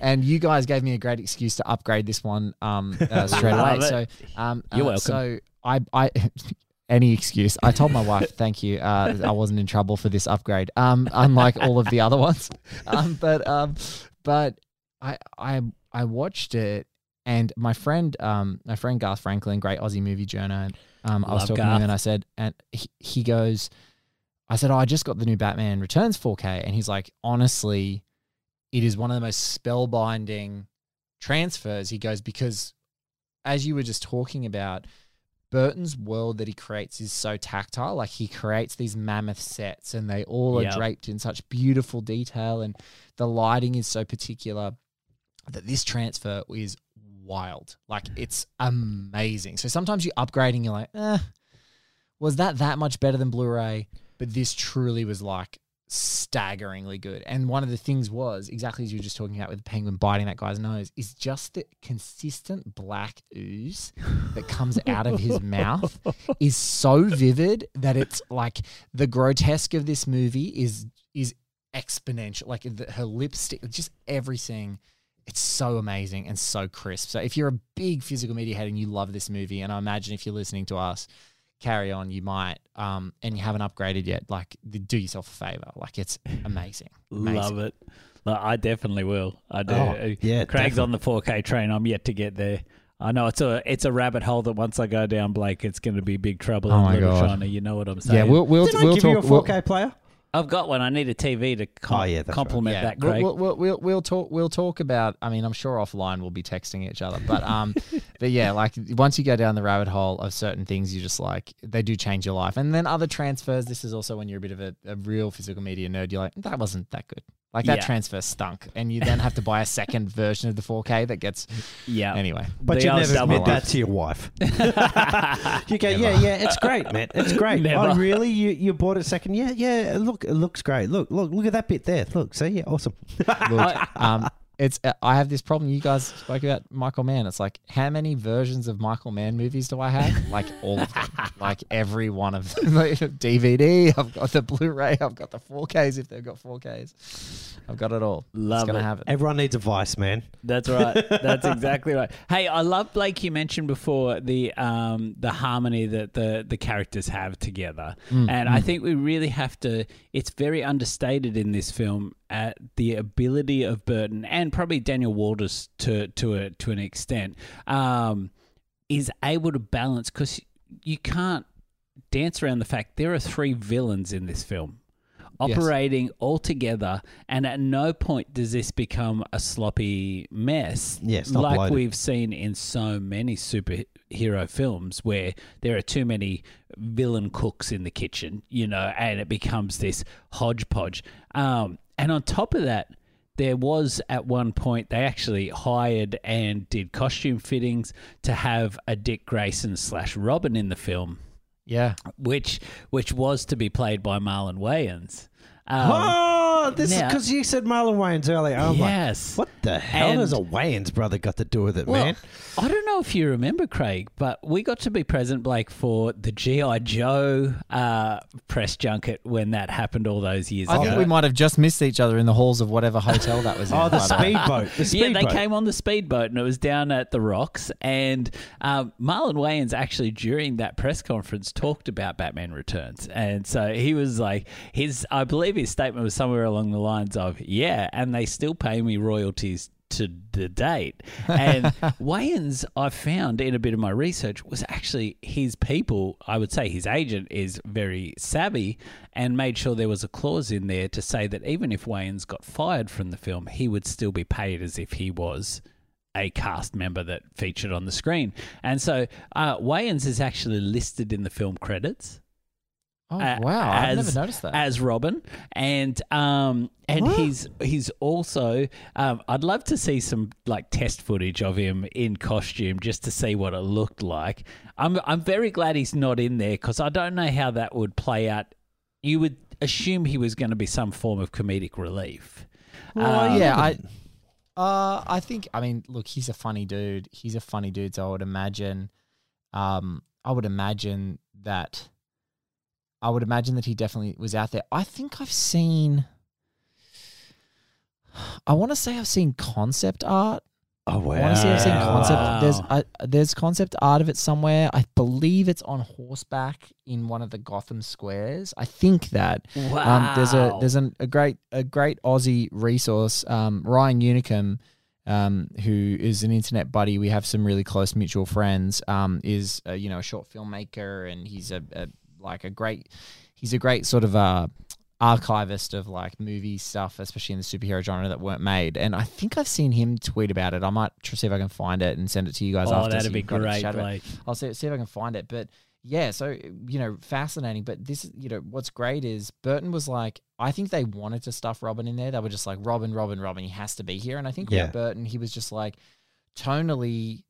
And you guys gave me a great excuse to upgrade this one straight away. So you're welcome. So I any excuse. I told my wife, thank you. I wasn't in trouble for this upgrade. Unlike all of the other ones. But I watched it, and my friend Garth Franklin, great Aussie movie journo, I was talking to him and I said, and he goes, I said, oh, I just got the new Batman Returns 4K. And he's like, honestly, it is one of the most spellbinding transfers. He goes, because as you were just talking about, Burton's world that he creates is so tactile. Like, he creates these mammoth sets and they all are draped in such beautiful detail and the lighting is so particular that this transfer is wild. Like, it's amazing. So sometimes you upgrade and you're like, was that much better than Blu-ray? But this truly was like staggeringly good. And one of the things was, exactly as you were just talking about with the penguin biting that guy's nose, is just the consistent black ooze that comes out of his mouth is so vivid that it's like the grotesque of this movie is exponential. Like her lipstick, just everything. It's so amazing and so crisp. So if you're a big physical media head and you love this movie, and I imagine if you're listening to us, carry on, you might, and you haven't upgraded yet, like, do yourself a favor. Like, it's amazing. Love it. Like, I definitely will. I do. Oh, yeah, Craig's definitely on the 4K train. I'm yet to get there. I know it's a rabbit hole that once I go down, Blake, it's going to be big trouble in Little China. You know what I'm saying? Yeah, we'll give you a 4K player? I've got one. I need a TV to complement that, Craig. We'll talk about, I mean, I'm sure offline we'll be texting each other. But but yeah, like, once you go down the rabbit hole of certain things, you just like, they do change your life. And then other transfers, this is also when you're a bit of a real physical media nerd, you're like, that wasn't that good. Like, that transfer stunk. And you then have to buy a second version of the 4K that gets... Yeah. Anyway. But you never admit that to your wife. You go, yeah, it's great, man. It's great. Never. Oh, really? You bought it second? Yeah, look, it looks great. Look at that bit there. Look, see? Yeah, awesome. Look, I have this problem. You guys spoke about Michael Mann. It's like, how many versions of Michael Mann movies do I have? Like, all of them. Like, every one of them. DVD, I've got the Blu-ray, I've got the 4Ks if they've got 4Ks. I've got it all. Love it. Have it. Everyone needs a vice, man. That's right. That's exactly right. Hey, I love, Blake, you mentioned before the harmony that the characters have together. And I think we really have to, it's very understated in this film, at the ability of Burton and probably Daniel Walters to an extent, is able to balance, because you can't dance around the fact there are three villains in this film operating all together, and at no point does this become a sloppy mess like bloated. We've seen in so many superhero films where there are too many villain cooks in the kitchen, you know, and it becomes this hodgepodge. And on top of that, there was at one point they actually hired and did costume fittings to have a Dick Grayson / Robin in the film. Yeah. Which was to be played by Marlon Wayans. Is because you said Marlon Wayans earlier. What the hell has a Wayans brother got to do with it, man? I don't know if you remember, Craig, but we got to be present, Blake, for the G.I. Joe press junket when that happened all those years ago. I think we might have just missed each other in the halls of whatever hotel that was in. The speedboat. They came on the speedboat, and it was down at the Rocks. And Marlon Wayans actually, during that press conference, talked about Batman Returns. And so he was like, I believe his statement was somewhere along the lines of, and they still pay me royalties to the date. And Wayans, I found in a bit of my research, was actually his people, I would say his agent is very savvy and made sure there was a clause in there to say that even if Wayans got fired from the film, he would still be paid as if he was a cast member that featured on the screen. And so Wayans is actually listed in the film credits. Oh, wow. I've never noticed that. As Robin. And he's also, I'd love to see some like test footage of him in costume just to see what it looked like. I'm very glad he's not in there, because I don't know how that would play out. You would assume he was going to be some form of comedic relief. Well, I think he's a funny dude. He's a funny dude. So I would imagine that he definitely was out there. I think I've seen concept art. Oh, wow. I want to say I've seen concept. Wow. There's concept art of it somewhere. I believe it's on horseback in one of the Gotham squares. I think that. Wow. There's a great Aussie resource. Ryan Unicum who is an internet buddy. We have some really close mutual friends, is, you know, a short filmmaker, and he's a great sort of archivist of like movie stuff, especially in the superhero genre that weren't made. And I think I've seen him tweet about it. I might see if I can find it and send it to you guys. Oh, that'd be great, Blake. I'll see if I can find it. But yeah, so, you know, fascinating. But this, you know, what's great is Burton was like, I think they wanted to stuff Robin in there. They were just like, Robin, he has to be here. And I think with Burton, he was just like, tonally,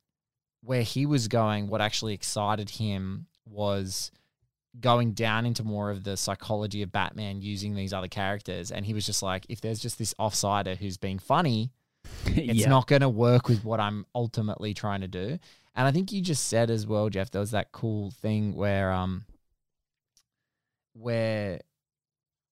where he was going, what actually excited him was going down into more of the psychology of Batman using these other characters. And he was just like, if there's just this offsider who's being funny, it's not going to work with what I'm ultimately trying to do. And I think you just said as well, Jeff, there was that cool thing where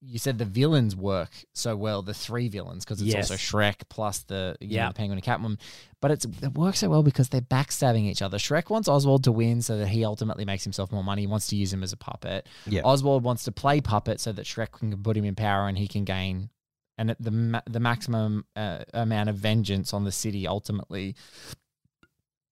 you said the villains work so well, the three villains, because it's also Shrek plus the, you know, the Penguin and Catwoman. But it works so well because they're backstabbing each other. Shrek wants Oswald to win so that he ultimately makes himself more money. He wants to use him as a puppet. Yeah. Oswald wants to play puppet so that Shrek can put him in power and he can gain and the maximum amount of vengeance on the city ultimately.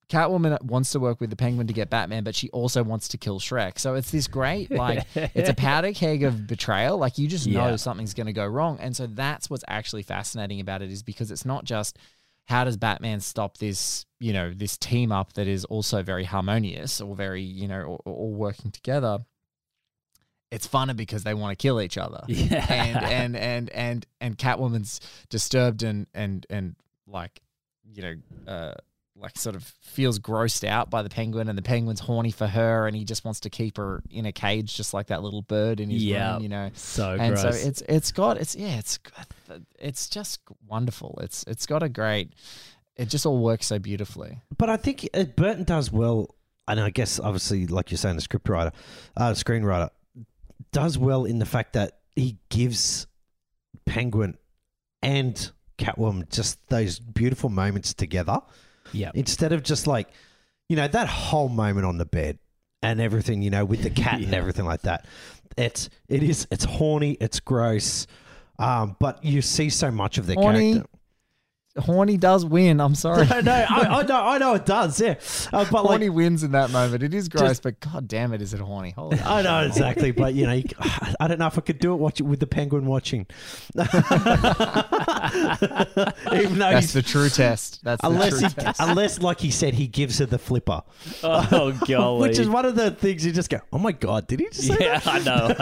Catwoman wants to work with the Penguin to get Batman, but she also wants to kill Shrek. So it's this great, like, it's a powder keg of betrayal. Like, you just know something's going to go wrong. And so that's what's actually fascinating about it, is because it's not just how does Batman stop this, you know, this team up that is also very harmonious or very, you know, all working together. It's funner because they want to kill each other. Yeah. And Catwoman's disturbed and like, you know, like sort of feels grossed out by the Penguin, and the Penguin's horny for her and he just wants to keep her in a cage, just like that little bird in his room, you know? So and gross. So it's just wonderful. It's got a great, it just all works so beautifully. But I think Burton does well. And I guess obviously, like you're saying, the screenwriter does well in the fact that he gives Penguin and Catwoman just those beautiful moments together. Yeah. Instead of just like, you know, that whole moment on the bed and everything, you know, with the cat and everything like that. It's horny, it's gross, but you see so much of their character. Horny does win. I'm sorry. No, I know it does. Yeah, but horny like, wins in that moment. It is gross, but god damn it, is it horny? Holy I know horny. Exactly, but you know, I don't know if I could do it. Watch it with the Penguin watching. Even though that's the true test. Unless, like he said, he gives her the flipper. Oh golly! Which is one of the things you just go, oh my god, did he just say that? I know.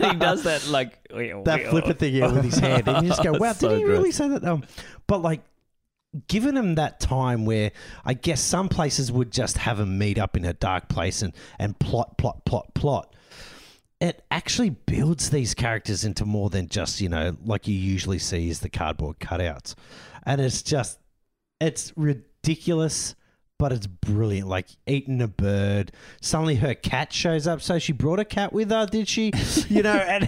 And he does that like that flipper thing with his hand, and you just go, wow, did he really say that? But, like, giving him that time where I guess some places would just have him meet up in a dark place and plot. It actually builds these characters into more than just, you know, like you usually see is the cardboard cutouts. And it's just, it's ridiculous, but it's brilliant. Like, eating a bird. Suddenly her cat shows up. So she brought a cat with her, did she? You know, and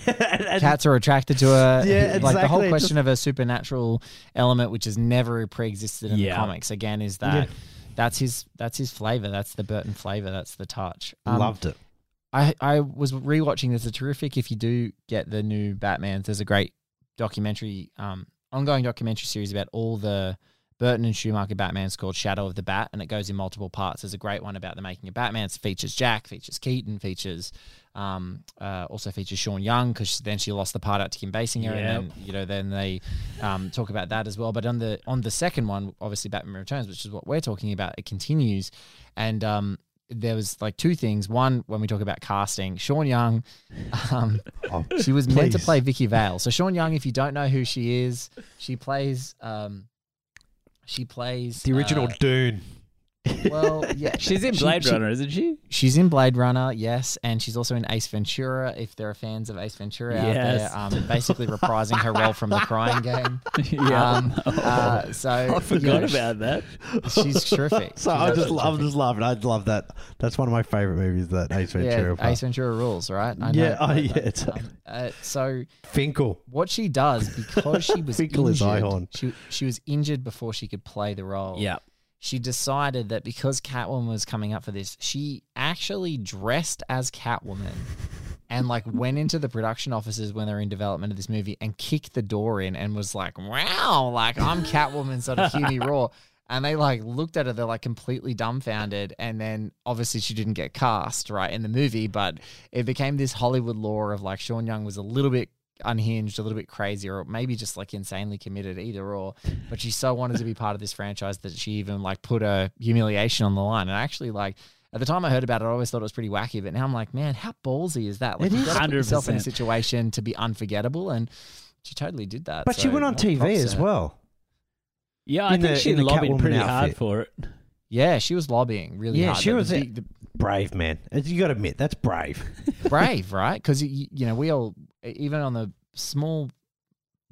cats are attracted to her. Yeah, exactly. Like the whole question of her supernatural element, which has never pre-existed in the comics, again, is that that's his flavor. That's the Burton flavor. That's the touch. Loved it. I was rewatching. There's a terrific, if you do get the new Batman, there's a great documentary, ongoing documentary series about all the Burton and Schumacher Batman's called Shadow of the Bat, and it goes in multiple parts. There's a great one about the making of Batman. It features Jack, features Keaton, features also features Sean Young, because then she lost the part out to Kim Basinger, and then, you know, then they talk about that as well. But on the second one, obviously Batman Returns, which is what we're talking about, it continues, and there was like two things. One, when we talk about casting, Sean Young, she was meant to play Vicky Vale. So Sean Young, if you don't know who she is, she plays the original Dune. Well, yeah. She's in Blade Runner, isn't she? She's in Blade Runner, yes. And she's also in Ace Ventura, if there are fans of Ace Ventura out there. Basically reprising her role from The Crying Game. I forgot about that. She's terrific. I'm just laughing. I'd love that. That's one of my favorite movies, that Ace Ventura. Yeah, Ace Ventura rules, right? Exactly. So Finkel. What she does, because she was Finkel injured, is Ihorn. She was injured before she could play the role. Yeah. She decided that because Catwoman was coming up for this, she actually dressed as Catwoman and like went into the production offices when they were in development of this movie and kicked the door in and was like, wow, like I'm Catwoman sort of Huey Raw. And they like looked at her, they're like completely dumbfounded. And then obviously she didn't get cast right in the movie, but it became this Hollywood lore of like Sean Young was a little bit unhinged, a little bit crazy, or maybe just like insanely committed, either or, but she so wanted to be part of this franchise that she even like put her humiliation on the line. And I actually like, at the time I heard about it, I always thought it was pretty wacky, but now I'm like, man, how ballsy is that? Like, you got to put yourself in a situation to be unforgettable, and she totally did that. But so she went on TV as well. Yeah, I think she lobbied pretty hard for it. Yeah, she was lobbying really hard. Yeah, she was brave, man. You got to admit, that's brave. Brave, right? Because, you know, we all, even on the small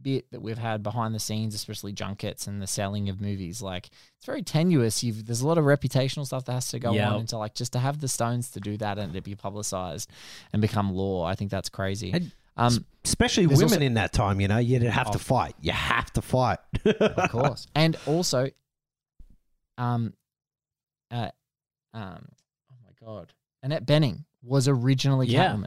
bit that we've had behind the scenes, especially junkets and the selling of movies, like it's very tenuous. There's a lot of reputational stuff that has to go on, and to like just to have the stones to do that and to be publicized and become law, I think that's crazy. And especially women also, in that time, you know, you have to fight. You have to fight. Of course. And also, oh my God, Annette Bening was originally Catwoman.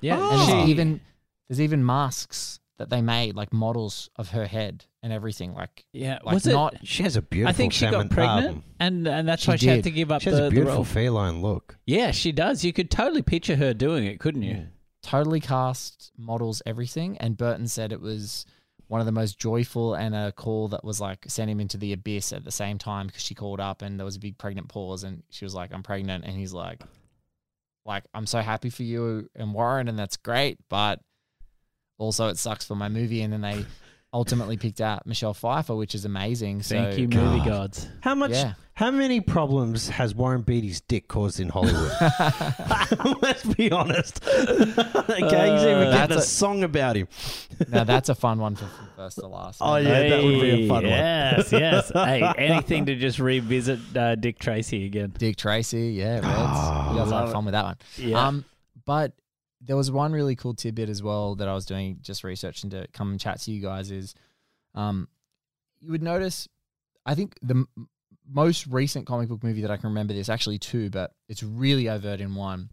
Yeah. Oh. And there's even masks that they made, like models of her head and everything. Like, yeah, like she has a beautiful. I think she got pregnant, and that's why she had to give up. She has a beautiful feline look. Yeah, she does. You could totally picture her doing it, couldn't you? Yeah. Totally cast, models, everything. And Burton said it was one of the most joyful, and a call that was like sent him into the abyss at the same time, because she called up and there was a big pregnant pause, and she was like, "I'm pregnant," and he's like I'm so happy for you and Warren, and that's great, but also it sucks for my movie." And then they ultimately picked out Michelle Pfeiffer, which is amazing. Thank you, movie gods. How much? Yeah. How many problems has Warren Beatty's dick caused in Hollywood? Let's be honest. Okay, he's even getting a song about him. Now that's a fun one from first to last. Oh yeah, hey, that would be a fun one. Yes, yes. Hey, anything to just revisit Dick Tracy again. Dick Tracy, yeah. You guys had fun with that one. Yeah. But there was one really cool tidbit as well that I was doing just researching to come and chat to you guys is, you would notice, I think the most recent comic book movie that I can remember, there's actually two, but it's really overt in one,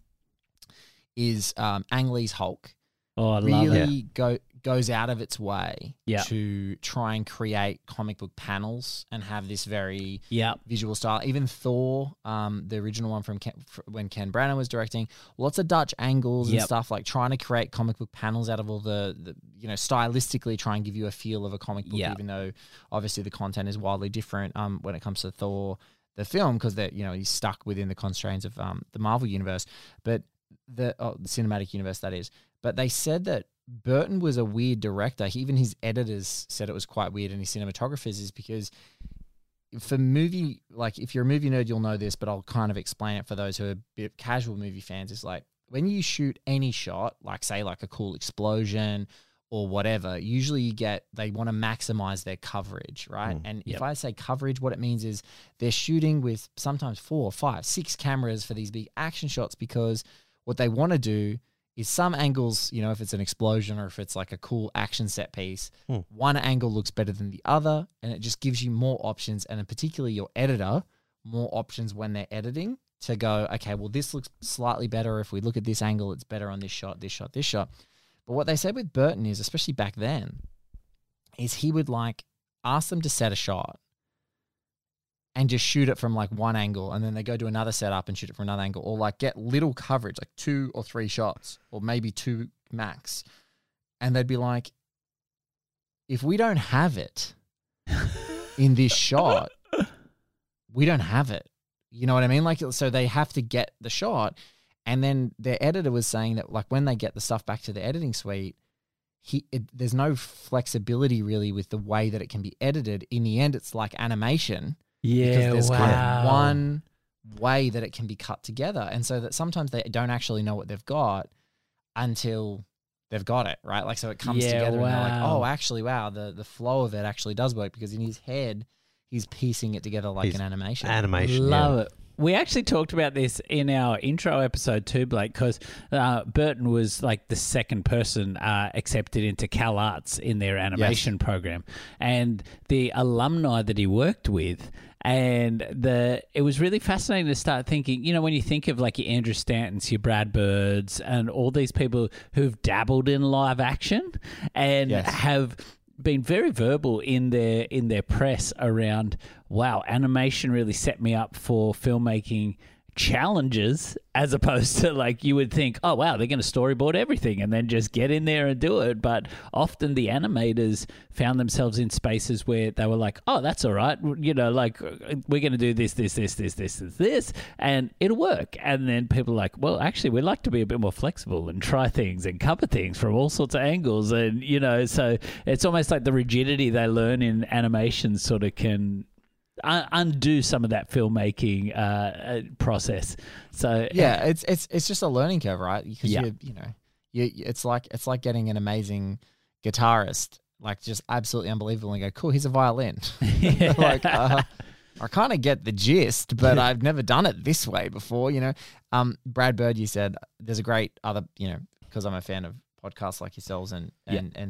is Ang Lee's Hulk. Oh, I love it. Really goes out of its way to try and create comic book panels and have this very visual style. Even Thor, the original one when Ken Branagh was directing, lots of Dutch angles and stuff, like trying to create comic book panels out of all the you know, stylistically try and give you a feel of a comic book, even though obviously the content is wildly different when it comes to Thor, the film, because that, you know, he's stuck within the constraints of the Marvel universe, but the cinematic universe, that is. But they said that Burton was a weird director. Even his editors said it was quite weird, and his cinematographers, is because for movie, like if you're a movie nerd, you'll know this, but I'll kind of explain it for those who are a bit casual movie fans. It's like when you shoot any shot, like say like a cool explosion or whatever, usually you get, they want to maximize their coverage, right? And if I say coverage, what it means is they're shooting with sometimes 4, 5, 6 cameras for these big action shots, because what they want to do is some angles, you know, if it's an explosion or if it's like a cool action set piece, one angle looks better than the other, and it just gives you more options, and particularly your editor, more options when they're editing to go, okay, well, this looks slightly better. If we look at this angle, it's better on this shot, this shot, this shot. But what they said with Burton is, especially back then, is he would like ask them to set a shot and just shoot it from like one angle, and then they go to another setup and shoot it from another angle, or like get little coverage, like 2 or 3 shots, or maybe 2 max. And they'd be like, if we don't have it in this shot, we don't have it. You know what I mean? Like, so they have to get the shot. And then their editor was saying that like when they get the stuff back to the editing suite, there's no flexibility really with the way that it can be edited. In the end, it's like animation. Yeah, because there's kind of one way that it can be cut together. And so that sometimes they don't actually know what they've got until they've got it, right? Like, so it comes together and they're like, oh, actually, wow, the flow of it actually does work, because in his head, he's piecing it together like an animation. Love it. We actually talked about this in our intro episode too, Blake, because Burton was like the second person accepted into Cal Arts in their animation program. And the alumni that he worked with, and it was really fascinating to start thinking, you know, when you think of like your Andrew Stantons, your Brad Birds, and all these people who've dabbled in live action and have been very verbal in their press around, wow, animation really set me up for filmmaking challenges, as opposed to like you would think, oh wow, they're going to storyboard everything and then just get in there and do it. But often the animators found themselves in spaces where they were like, oh, that's all right, you know, like we're going to do this, and it'll work. And then people are like, well, actually we'd like to be a bit more flexible and try things and cover things from all sorts of angles. And, you know, so it's almost like the rigidity they learn in animation sort of can undo some of that filmmaking process. So yeah, it's just a learning curve, right? Because it's like getting an amazing guitarist, like just absolutely unbelievable, and go, cool, here's a violin. Like I kind of get the gist, but I've never done it this way before, you know. Brad Bird, you said there's a great other, you know, because I'm a fan of podcasts like yourselves and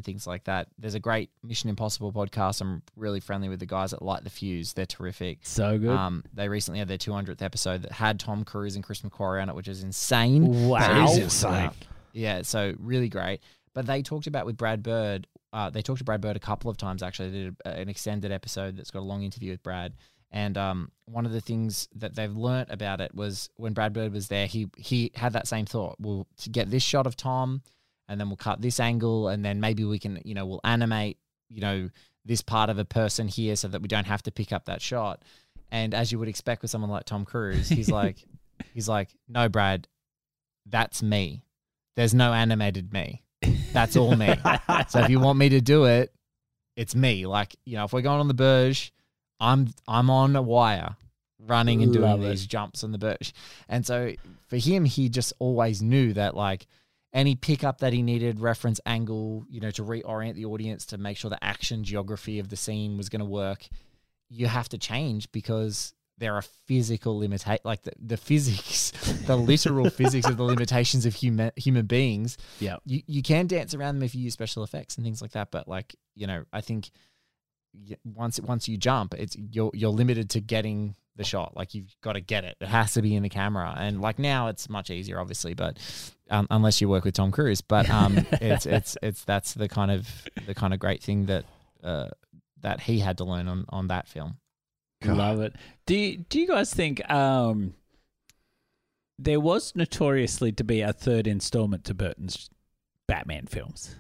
things like that. There's a great Mission Impossible podcast. I'm really friendly with the guys at Light the Fuse. They're terrific. So good. They recently had their 200th episode that had Tom Cruise and Chris McQuarrie on it, which is insane. Wow. It is insane. Yeah, so really great. But they talked about with Brad Bird. They talked to Brad Bird a couple of times, actually. They did an extended episode that's got a long interview with Brad. And one of the things that they've learnt about it was when Brad Bird was there, he had that same thought. Well, to get this shot of Tom, and then we'll cut this angle, and then maybe we can, you know, we'll animate, you know, this part of a person here so that we don't have to pick up that shot. And as you would expect with someone like Tom Cruise, he's like, no, Brad, that's me. There's no animated me. That's all me. So if you want me to do it, it's me. Like, you know, if we're going on the Burj, I'm on a wire running and doing these jumps on the Burj. And so for him, he just always knew that, like, any pickup that he needed, reference angle, you know, to reorient the audience to make sure the action geography of the scene was going to work, you have to change because there are physical limitations, like the physics, the literal physics of the limitations of human beings. Yeah, you can dance around them if you use special effects and things like that, but like, you know, I think once you jump, it's you're limited to getting the shot. Like, you've got to get it. It has to be in the camera. And like now it's much easier, obviously, but unless you work with Tom Cruise, but that's the kind of great thing that that he had to learn on that film. God. Love it. Do you guys think there was notoriously to be a third installment to Burton's Batman films?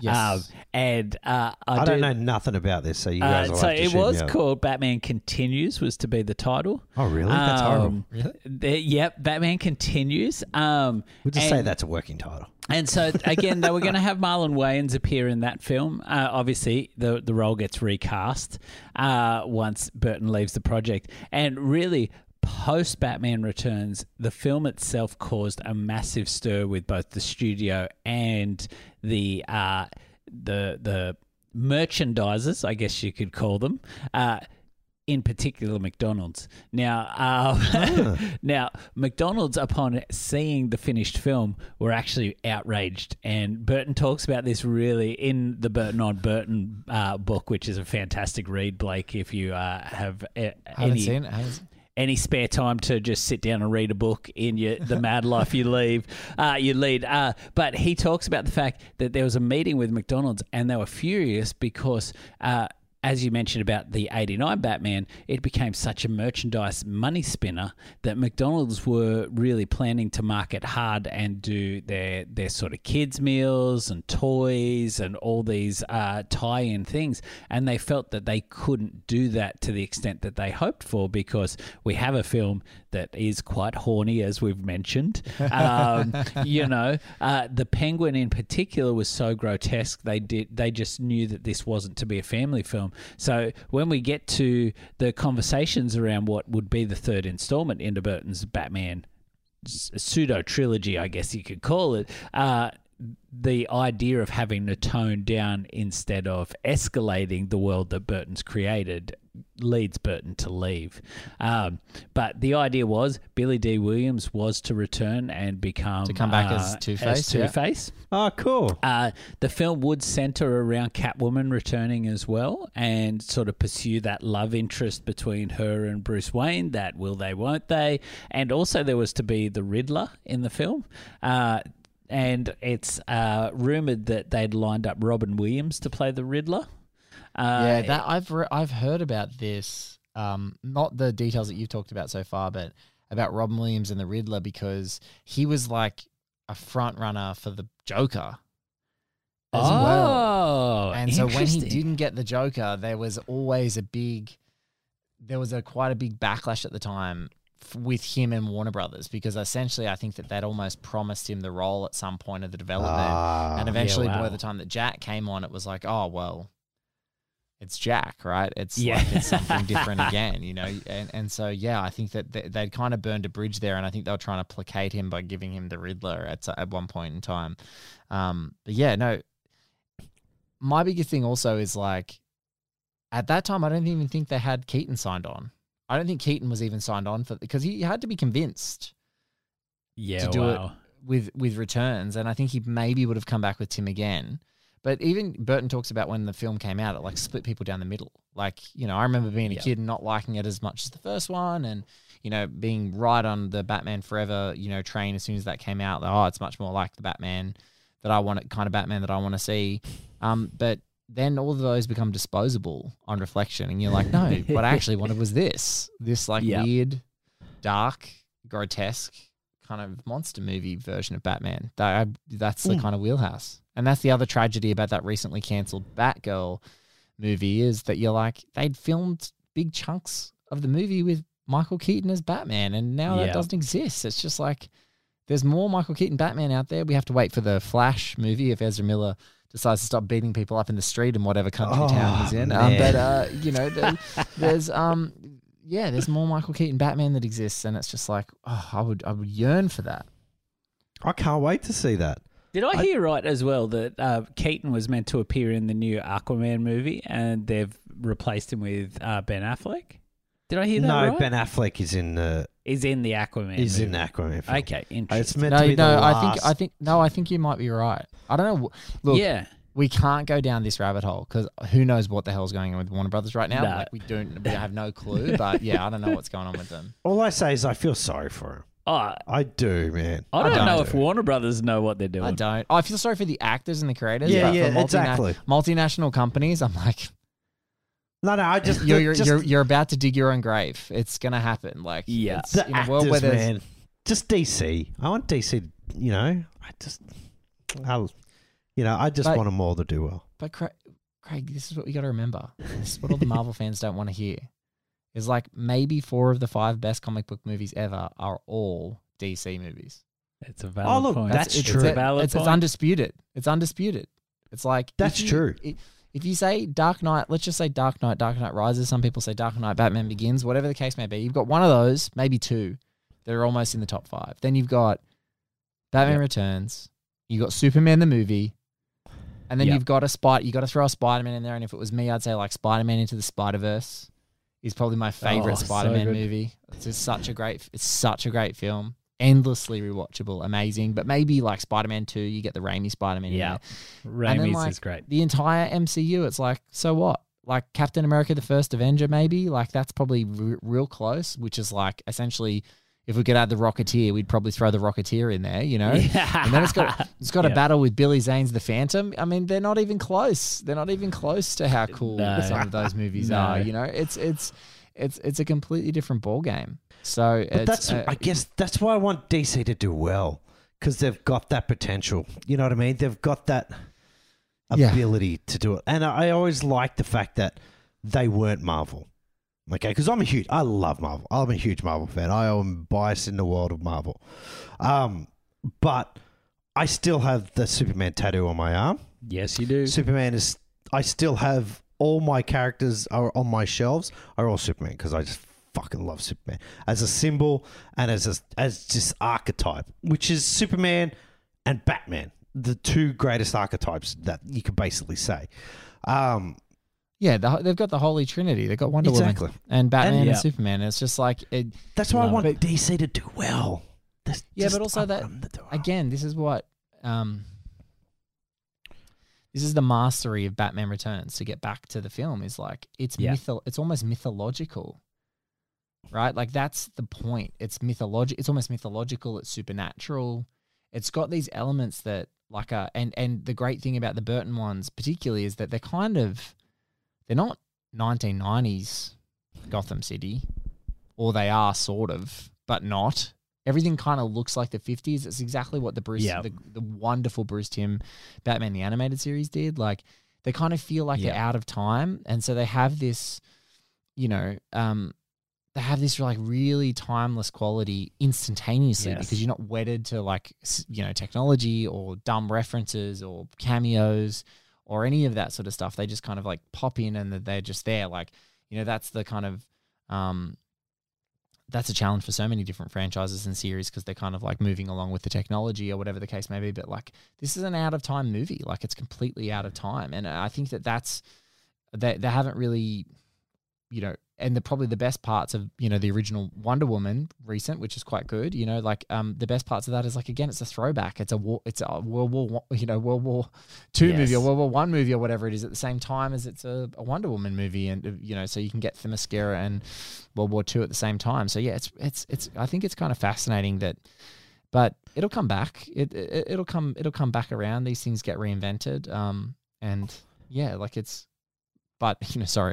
Yes. I don't know nothing about this, so you guys will have to shoot me up. Called Batman Continues was to be the title. Oh, really? That's horrible. Really? Yep, Batman Continues. We'll just say that's a working title. And so, again, they were going to have Marlon Wayans appear in that film. Obviously, the role gets recast once Burton leaves the project. And really, post Batman Returns, the film itself caused a massive stir with both the studio and the merchandisers, I guess you could call them, in particular McDonald's. Now, now McDonald's, upon seeing the finished film, were actually outraged, and Burton talks about this really in the Burton on Burton book, which is a fantastic read, Blake, if you have any spare time to just sit down and read a book in the mad life you lead. But he talks about the fact that there was a meeting with McDonald's and they were furious because as you mentioned about the 89 Batman, it became such a merchandise money spinner that McDonald's were really planning to market hard and do their sort of kids' meals and toys and all these tie-in things. And they felt that they couldn't do that to the extent that they hoped for because we have a film that is quite horny, as we've mentioned. You know, the Penguin in particular was so grotesque, they just knew that this wasn't to be a family film. So when we get to the conversations around what would be the third installment into Burton's Batman pseudo-trilogy, I guess you could call it, the idea of having to tone down instead of escalating the world that Burton's created leads Burton to leave. But the idea was Billy D. Williams was to return and come back as Two-Face. Oh, cool. The film would center around Catwoman returning as well and sort of pursue that love interest between her and Bruce Wayne, that will they, won't they. And also there was to be the Riddler in the film. And it's rumored that they'd lined up Robin Williams to play the Riddler. I've heard about this. Not the details that you've talked about so far, but about Robin Williams and the Riddler, because he was like a front runner for the Joker as well. And so when he didn't get the Joker, there was always quite a big backlash at the time with him and Warner Brothers, because essentially I think that almost promised him the role at some point of the development. And eventually by the time that Jack came on, it was like, oh, well, it's Jack, right? Like it's something different again, you know? And so, yeah, I think that they'd kind of burned a bridge there, and I think they were trying to placate him by giving him the Riddler at one point in time. My biggest thing also is like, at that time, I don't even think they had Keaton signed on. I don't think Keaton was even signed on for, because he had to be convinced to do it with returns. And I think he maybe would have come back with Tim again. But even Burton talks about when the film came out, it like split people down the middle. Like, you know, I remember being a kid and not liking it as much as the first one, and, you know, being right on the Batman Forever, you know, train as soon as that came out. Like, oh, it's much more like the Batman that I want, kind of Batman that I want to see. But then all of those become disposable on reflection, and you're like, no, what I actually wanted was this weird, dark, grotesque kind of monster movie version of Batman. That's the kind of wheelhouse. And that's the other tragedy about that recently cancelled Batgirl movie, is that you're like, they'd filmed big chunks of the movie with Michael Keaton as Batman, and now that doesn't exist. It's just like, there's more Michael Keaton Batman out there. We have to wait for the Flash movie if Ezra Miller decides to stop beating people up in the street in whatever country town he's in. There's more Michael Keaton Batman that exists, and it's just like, oh, I would yearn for that. I can't wait to see that. Did I hear right as well that Keaton was meant to appear in the new Aquaman movie, and they've replaced him with Ben Affleck? Did I hear that right? No, Ben Affleck is in the Aquaman. He's in the Aquaman film. Okay, interesting. It's meant to be the last. I think you might be right. I don't know. Look, we can't go down this rabbit hole, because who knows what the hell's going on with Warner Brothers right now? Like, we have no clue. But yeah, I don't know what's going on with them. All I say is I feel sorry for him. I do, man. I don't know if Warner Brothers know what they're doing. I don't. I feel sorry for the actors and the creators. Exactly. Multinational companies, I'm like, no, I just you're about to dig your own grave. It's gonna happen. Like, it's the actors, world where man. Just DC. I want DC. You know, I just want them all to do well. But Craig, this is what we got to remember. This is what all the Marvel fans don't want to hear. Is like, maybe 4 of the 5 best comic book movies ever are all DC movies. It's a valid point. That's true. It's undisputed. It's undisputed. It's like, that's true. If you say Dark Knight, let's just say Dark Knight, Dark Knight Rises. Some people say Dark Knight, Batman Begins. Whatever the case may be, you've got one of those, maybe 2, that are almost in the top 5. Then you've got Batman Returns. You got Superman the movie. And then you've got you got to throw a Spider-Man in there. And if it was me, I'd say like Spider-Man Into the Spider-Verse. He's probably my favorite Spider-Man movie. It's such a great film. Endlessly rewatchable, amazing. But maybe like Spider-Man 2, you get the Raimi Spider-Man in there. Raimi's is great. The entire MCU, it's like, so what? Like Captain America, the First Avenger, maybe? Like that's probably real close, which is like essentially, if we could add the Rocketeer, we'd probably throw the Rocketeer in there, you know? Yeah. And then it's got a battle with Billy Zane's The Phantom. I mean, they're not even close. They're not even close to how cool some of those movies are, you know? It's a completely different ballgame. So I guess that's why I want DC to do well, because they've got that potential. You know what I mean? They've got that ability to do it. And I always like the fact that they weren't Marvel. Okay, because I love Marvel. I'm a huge Marvel fan. I am biased in the world of Marvel. But I still have the Superman tattoo on my arm. Yes, you do. I still have all my characters are on my shelves are all Superman, because I just fucking love Superman as a symbol and as just archetype, which is Superman and Batman. the two greatest archetypes that you could basically say. Yeah, they've got the Holy Trinity. They've got Wonder Woman and Batman and Superman. It's just like... that's why I want DC to do well. But also that... Again, this is what... this is the mastery of Batman Returns, to get back to the film, is like it's almost mythological, right? Like that's the point. It's mythological. It's almost mythological. It's supernatural. It's got these elements that like are, and the great thing about the Burton ones particularly is that they're kind of, they're not 1990s Gotham City, or they are sort of, but not. Everything kind of looks like the 50s. It's exactly what the wonderful Bruce Timm Batman the Animated Series did. Like they kind of feel like they're out of time, and so they have this, they have this like really timeless quality instantaneously because you're not wedded to like technology or dumb references or cameos or any of that sort of stuff. They just kind of like pop in and they're just there. Like that's the kind of that's a challenge for so many different franchises and series because they're kind of like moving along with the technology or whatever the case may be. But like, this is an out of time movie. Like it's completely out of time. And I think they haven't really, and probably the best parts of, the original Wonder Woman recent, which is quite good, the best parts of that is like, again, it's a throwback. It's a World War II movie or World War I movie or whatever it is at the same time as it's a Wonder Woman movie. And, so you can get Themyscira and World War II at the same time. So yeah, I think it's kind of fascinating that, but it'll come back. It'll come back around. These things get reinvented. It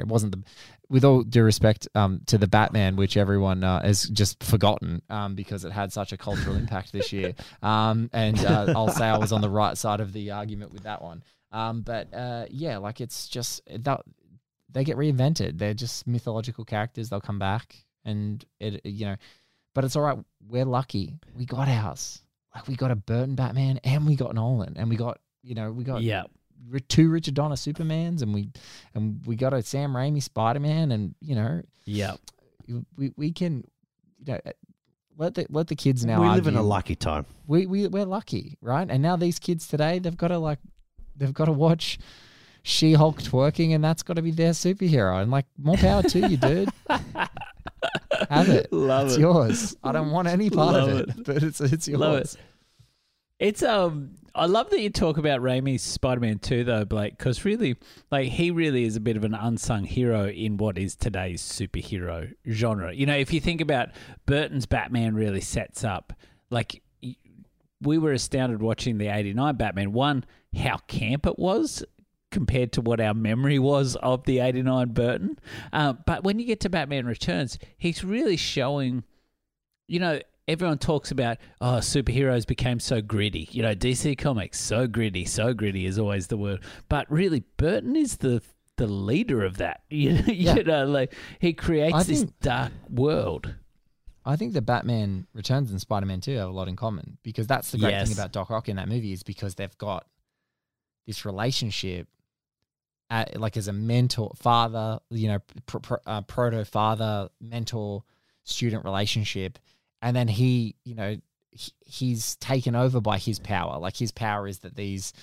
wasn't with all due respect to the Batman, which everyone has just forgotten because it had such a cultural impact this year. I'll say I was on the right side of the argument with that one. It's just that they get reinvented. They're just mythological characters. They'll come back and but it's all right. We're lucky. We got ours. Like we got a Burton Batman and we got Nolan and we got, two Richard Donner Supermans and we got a Sam Raimi Spider-Man and we can let the kids now. We live in a lucky time. We're lucky, right? And now these kids today, they've got to watch She-Hulk twerking, and that's got to be their superhero. And like, more power to you, dude. Have it. Love it's it. Yours. I don't want any part Love of it, but it's yours. Love it. It's I love that you talk about Raimi's Spider-Man 2 though, Blake, because really, like, he really is a bit of an unsung hero in what is today's superhero genre. If you think about Burton's Batman, really sets up, like, we were astounded watching the 89 Batman. One, how camp it was compared to what our memory was of the 89 Burton. But when you get to Batman Returns, he's really showing, everyone talks about, superheroes became so gritty. DC Comics, so gritty is always the word. But really, Burton is the leader of that. He creates this dark world. I think the Batman Returns and Spider-Man 2 have a lot in common, because that's the great thing about Doc Ock in that movie, is because they've got this relationship as a mentor, father, proto-father, mentor-student relationship. And then he's taken over by his power. Like his power is that this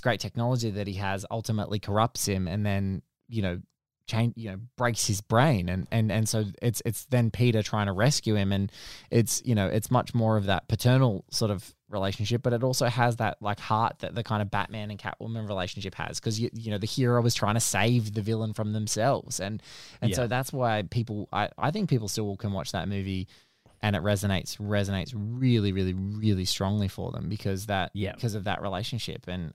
great technology that he has ultimately corrupts him, and then breaks his brain, and so it's then Peter trying to rescue him, and it's much more of that paternal sort of relationship, but it also has that like heart that the kind of Batman and Catwoman relationship has, because the hero is trying to save the villain from themselves, and so that's why people I think people still can watch that movie. And it resonates really, really, really strongly for them because of that relationship. And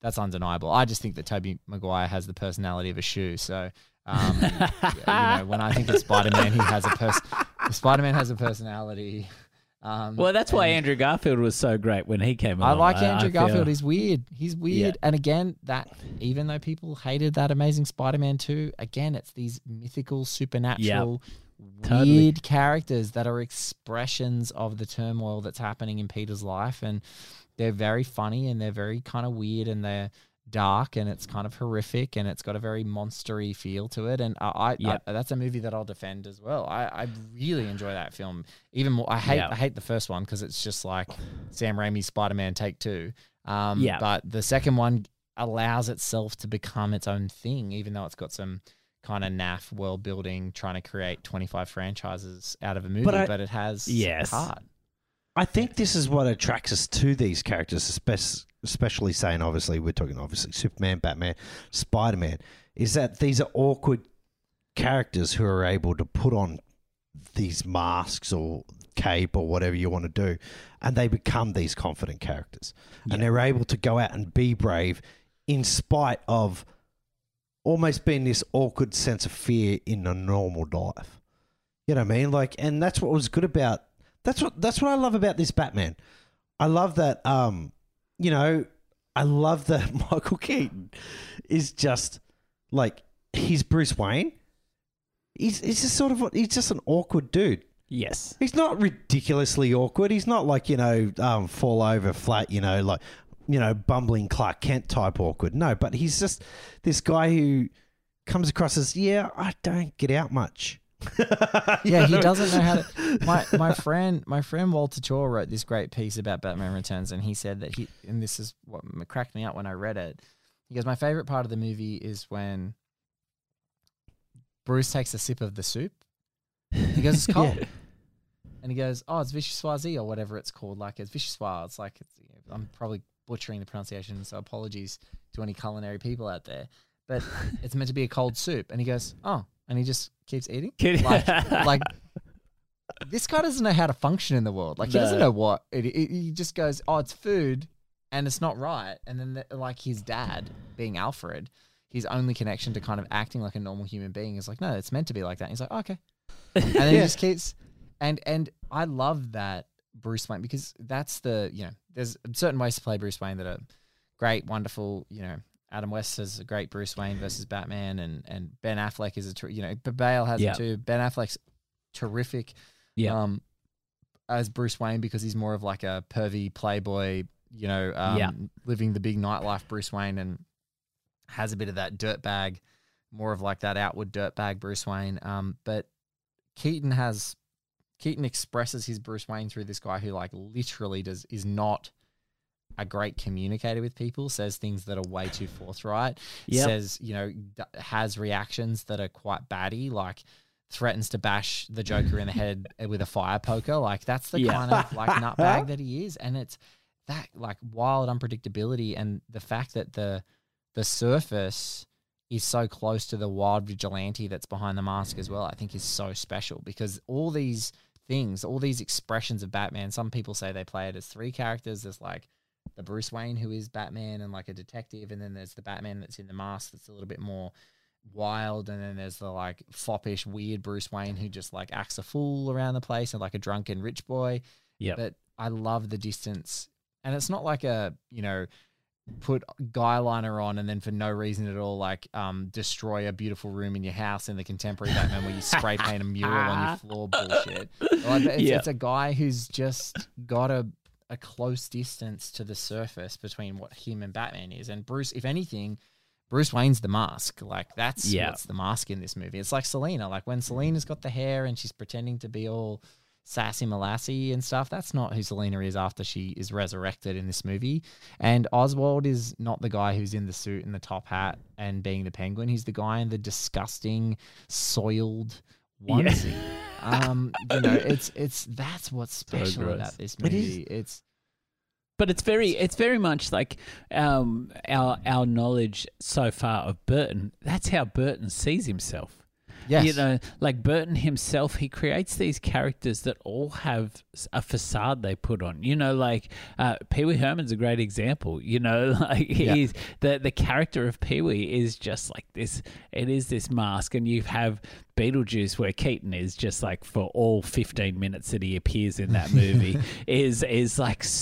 that's undeniable. I just think that Tobey Maguire has the personality of a shoe. So when I think of Spider-Man, he has Spider-Man has a personality. That's why Andrew Garfield was so great when he came along. I like Andrew Garfield. He's weird. And again, even though people hated that Amazing Spider-Man 2, again, it's these mythical, supernatural, weird characters that are expressions of the turmoil that's happening in Peter's life, and they're very funny and they're very kind of weird, and they're dark and it's kind of horrific and it's got a very monstery feel to it. And I that's a movie that I'll defend as well. I really enjoy that film even more. I hate the first one because it's just like Sam Raimi's Spider-Man Take Two. But the second one allows itself to become its own thing, even though it's got some kind of naff world building trying to create 25 franchises out of a movie, but it has heart. I think this is what attracts us to these characters, especially saying, obviously, we're talking obviously Superman, Batman, Spider-Man, is that these are awkward characters who are able to put on these masks or cape or whatever you want to do, and they become these confident characters. Yeah. And they're able to go out and be brave in spite of almost being this awkward sense of fear in a normal life. You know what I mean? Like, and that's what was good about... That's what I love about this Batman. I love that, I love that Michael Keaton is just like, he's Bruce Wayne. He's just sort of, he's just an awkward dude. Yes. He's not ridiculously awkward. He's not like, fall over flat, bumbling Clark Kent type awkward. No, but he's just this guy who comes across as, I don't get out much. He doesn't know how to. My friend Walter Chaw wrote this great piece about Batman Returns, and he said that and this is what cracked me up when I read it. He goes, my favorite part of the movie is when Bruce takes a sip of the soup. He goes, it's cold. And he goes, oh, it's vichyssoise or whatever it's called. Like, it's vichyssoise. It's like, I'm probably butchering the pronunciation, so apologies to any culinary people out there. But it's meant to be a cold soup. And he goes, oh. And he just keeps eating. Like this guy doesn't know how to function in the world. Like, he doesn't know what it. He just goes, oh, it's food, and it's not right. And then, his dad, being Alfred, his only connection to kind of acting like a normal human being is like, no, it's meant to be like that. And he's like, oh, okay. And then he just keeps... And I love that Bruce Wayne, because that's the... there's certain ways to play Bruce Wayne that are great, wonderful, Adam West is a great Bruce Wayne versus Batman, and Ben Affleck is Bale has it too. Ben Affleck's terrific as Bruce Wayne because he's more of like a pervy playboy, living the big nightlife Bruce Wayne, and has a bit of that dirtbag, more of like that outward dirtbag Bruce Wayne. But Keaton expresses his Bruce Wayne through this guy who literally is not a great communicator with people, says things that are way too forthright, says, has reactions that are quite batty, like threatens to bash the Joker in the head with a fire poker. Like, that's the kind of nutbag that he is. And it's that wild unpredictability, and the fact that the surface is so close to the wild vigilante that's behind the mask as well, I think is so special, because all these things, all these expressions of Batman, some people say they play it as three characters. There's the Bruce Wayne who is Batman and a detective, and then there's the Batman that's in the mask that's a little bit more wild, and then there's the foppish weird Bruce Wayne who just acts a fool around the place and a drunken rich boy. Yeah. But I love the distance, and it's not put guy liner on and then for no reason at all destroy a beautiful room in your house in the contemporary Batman where you spray paint a mural on your floor bullshit. It's a guy who's just got a close distance to the surface between what him and Batman is. And Bruce, if anything, Bruce Wayne's the mask. That's what's the mask in this movie. It's like Selena. When Selena's got the hair and she's pretending to be all sassy molassy and stuff, that's not who Selena is after she is resurrected in this movie. And Oswald is not the guy who's in the suit and the top hat and being the Penguin. He's the guy in the disgusting, soiled onesie. That's what's special about this movie. It's very much our knowledge so far of Burton. That's how Burton sees himself. Yes. Burton himself, he creates these characters that all have a facade they put on. Pee-wee Herman's a great example. He's the character of Pee-wee is just this. It is this mask, and you have Beetlejuice, where Keaton is just for all 15 minutes that he appears in that movie, is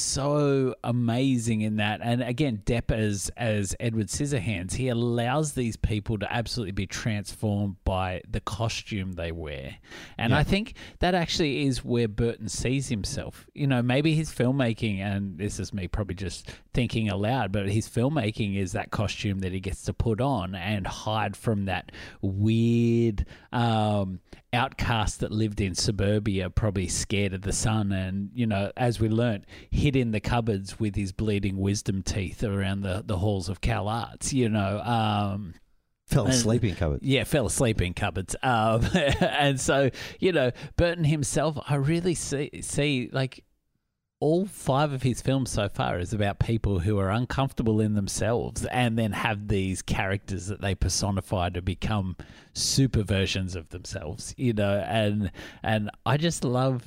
so amazing in that. And again, Depp as Edward Scissorhands, he allows these people to absolutely be transformed by the costume they wear. And I think that actually is where Burton sees himself. You know, maybe his filmmaking, and this is me probably just thinking aloud, but his filmmaking is that costume that he gets to put on and hide from that weird outcast that lived in suburbia, probably scared of the sun and, you know, as we learnt, hid in the cupboards with his bleeding wisdom teeth around the halls of Cal Arts, you know. Fell asleep in cupboards. And so, you know, Burton himself, I really see like all five of his films so far is about people who are uncomfortable in themselves and then have these characters that they personify to become super versions of themselves, you know. And I just love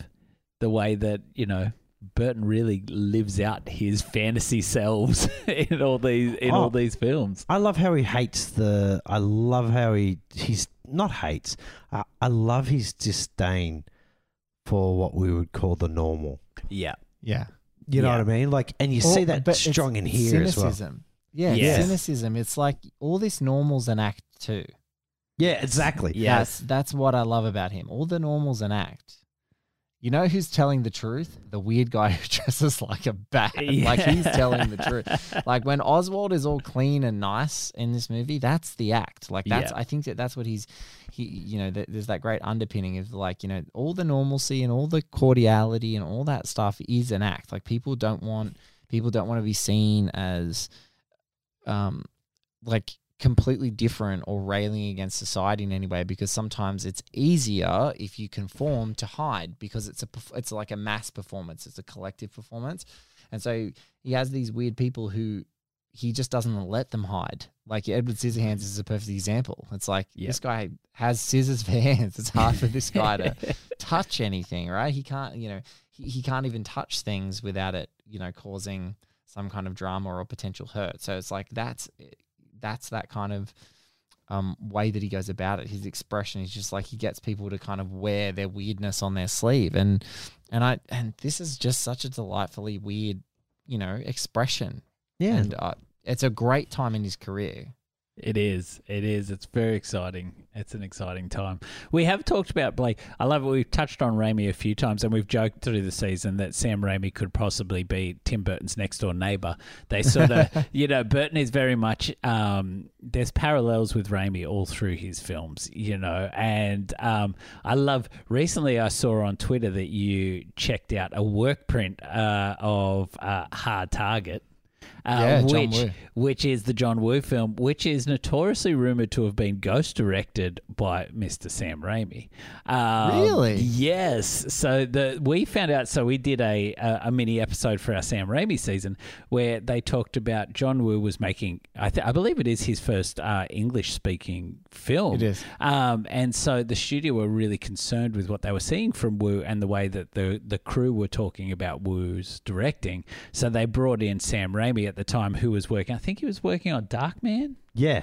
the way that, you know, Burton really lives out his fantasy selves in all these films. I love how he hates the. I love how he's not hates. I love his disdain for what we would call the normal. Yeah, yeah. You know what I mean? Like, and see that strong in here cynicism. As well. Yeah, yes. Cynicism. It's like all this normal's an act too. Yeah, exactly. Yes, that's what I love about him. All the normal's an act. You know who's telling the truth? The weird guy who dresses like a bat. Yeah. Like, he's telling the truth. Like, when Oswald is all clean and nice in this movie, that's the act. Like, that's I think that's what there's that great underpinning of, like, you know, all the normalcy and all the cordiality and all that stuff is an act. Like, people don't want to be seen as like completely different or railing against society in any way, because sometimes it's easier if you conform to hide, because it's like a mass performance, it's a collective performance. And so he has these weird people who he just doesn't let them hide. Like Edward Scissorhands is a perfect example. It's like this guy has scissors for hands. It's hard for this guy to touch anything, right? He can't, you know, he can't even touch things without it, you know, causing some kind of drama or potential hurt. So it's like that's that kind of way that he goes about it. His expression is just like he gets people to kind of wear their weirdness on their sleeve, and this is just such a delightfully weird, you know, expression. Yeah, and it's a great time in his career. It is. It's very exciting. It's an exciting time. We have talked about Blake. I love it. We've touched on Raimi a few times, and we've joked through the season that Sam Raimi could possibly be Tim Burton's next-door neighbour. They sort of, you know, Burton is very much, there's parallels with Raimi all through his films, you know. And I love, recently I saw on Twitter that you checked out a work print of Hard Target. Which is the John Woo film, which is notoriously rumoured to have been ghost-directed by Mr. Sam Raimi. Really? Yes. So we found out, so we did a mini episode for our Sam Raimi season where they talked about John Woo was making, I believe it is his first English-speaking film. It is. And so the studio were really concerned with what they were seeing from Woo and the way that the crew were talking about Woo's directing. So they brought in Sam Raimi at the time, who was working, I think he was working on Darkman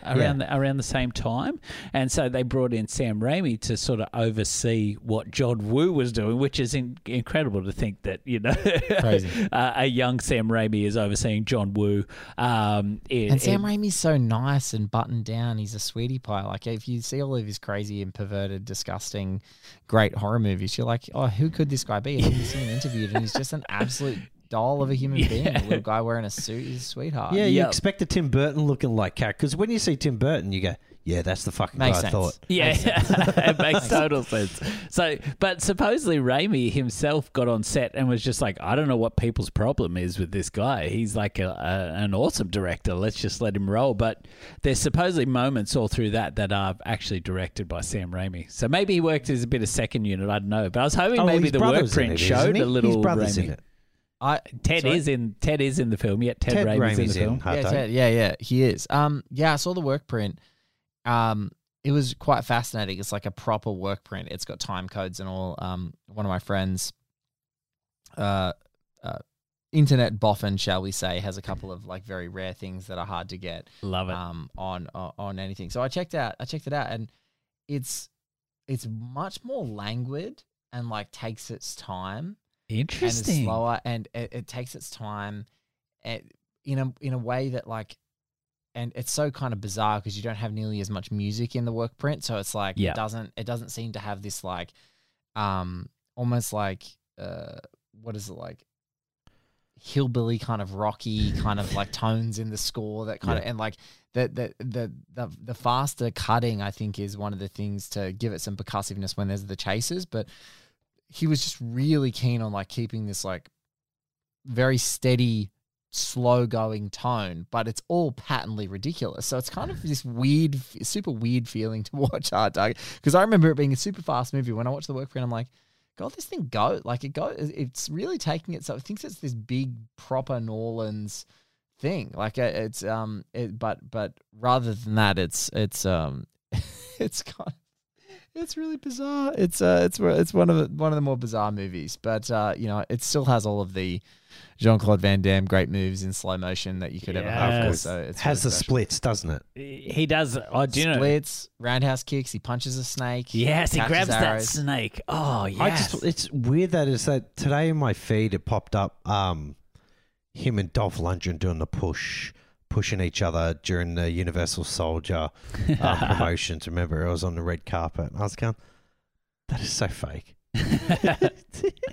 around the same time. And so they brought in Sam Raimi to sort of oversee what John Woo was doing, which is incredible to think that, you know, crazy. A young Sam Raimi is overseeing John Woo. Sam Raimi's so nice and buttoned down. He's a sweetie pie. Like, if you see all of his crazy and perverted, disgusting, great horror movies, you're like, oh, who could this guy be? And he's been interviewed and he's just an absolute doll of a human being, a little guy wearing a suit, is a sweetheart. Yeah, you expect a Tim Burton looking like character, because when you see Tim Burton, you go, yeah, that's the fucking guy I thought. Yeah, it makes total sense. So, but supposedly Raimi himself got on set and was just like, I don't know what people's problem is with this guy. He's like an awesome director. Let's just let him roll. But there's supposedly moments all through that are actually directed by Sam Raimi. So maybe he worked as a bit of second unit. I don't know. But I was hoping maybe the work print showed a little Raimi. His brother's in it. Ted is in the film. Yeah, Ted Raimi's in the film. He is. I saw the work print. It was quite fascinating. It's like a proper work print. It's got time codes and all. One of my friends, internet boffin, shall we say, has a couple of like very rare things that are hard to get. Love it. On anything. So I checked it out, and it's much more languid and like takes its time. Interesting. And it's slower, and it takes its time in a way that, like, And it's so kind of bizarre because you don't have nearly as much music in the work print. So it's like, yeah, it doesn't seem to have this like, almost like, what is it like? Hillbilly kind of rocky kind of like tones in the score that kind of, and like the faster cutting I think is one of the things to give it some percussiveness when there's the chases, but he was just really keen on like keeping this like very steady, slow going tone, but it's all patently ridiculous. So it's kind of this weird, super weird feeling to watch Hard Target, because I remember it being a super fast movie. When I watched the work print, I'm like, God, this thing goes like it's really taking it. So it thinks it's this big proper Norlands thing. Like it's but rather than that, it's it's really bizarre. It's one of the more bizarre movies. But you know, it still has all of the Jean-Claude Van Damme great moves in slow motion that you could ever have. So it has really the splits, doesn't it? He does. Oh, do you splits, know? Roundhouse kicks. He punches a snake. Yes, he grabs arrows. That snake. Oh, yes. It's weird that it's that today in my feed it popped up. Him and Dolph Lundgren doing the pushing each other during the Universal Soldier promotions. Remember, I was on the red carpet and I was going, that is so fake.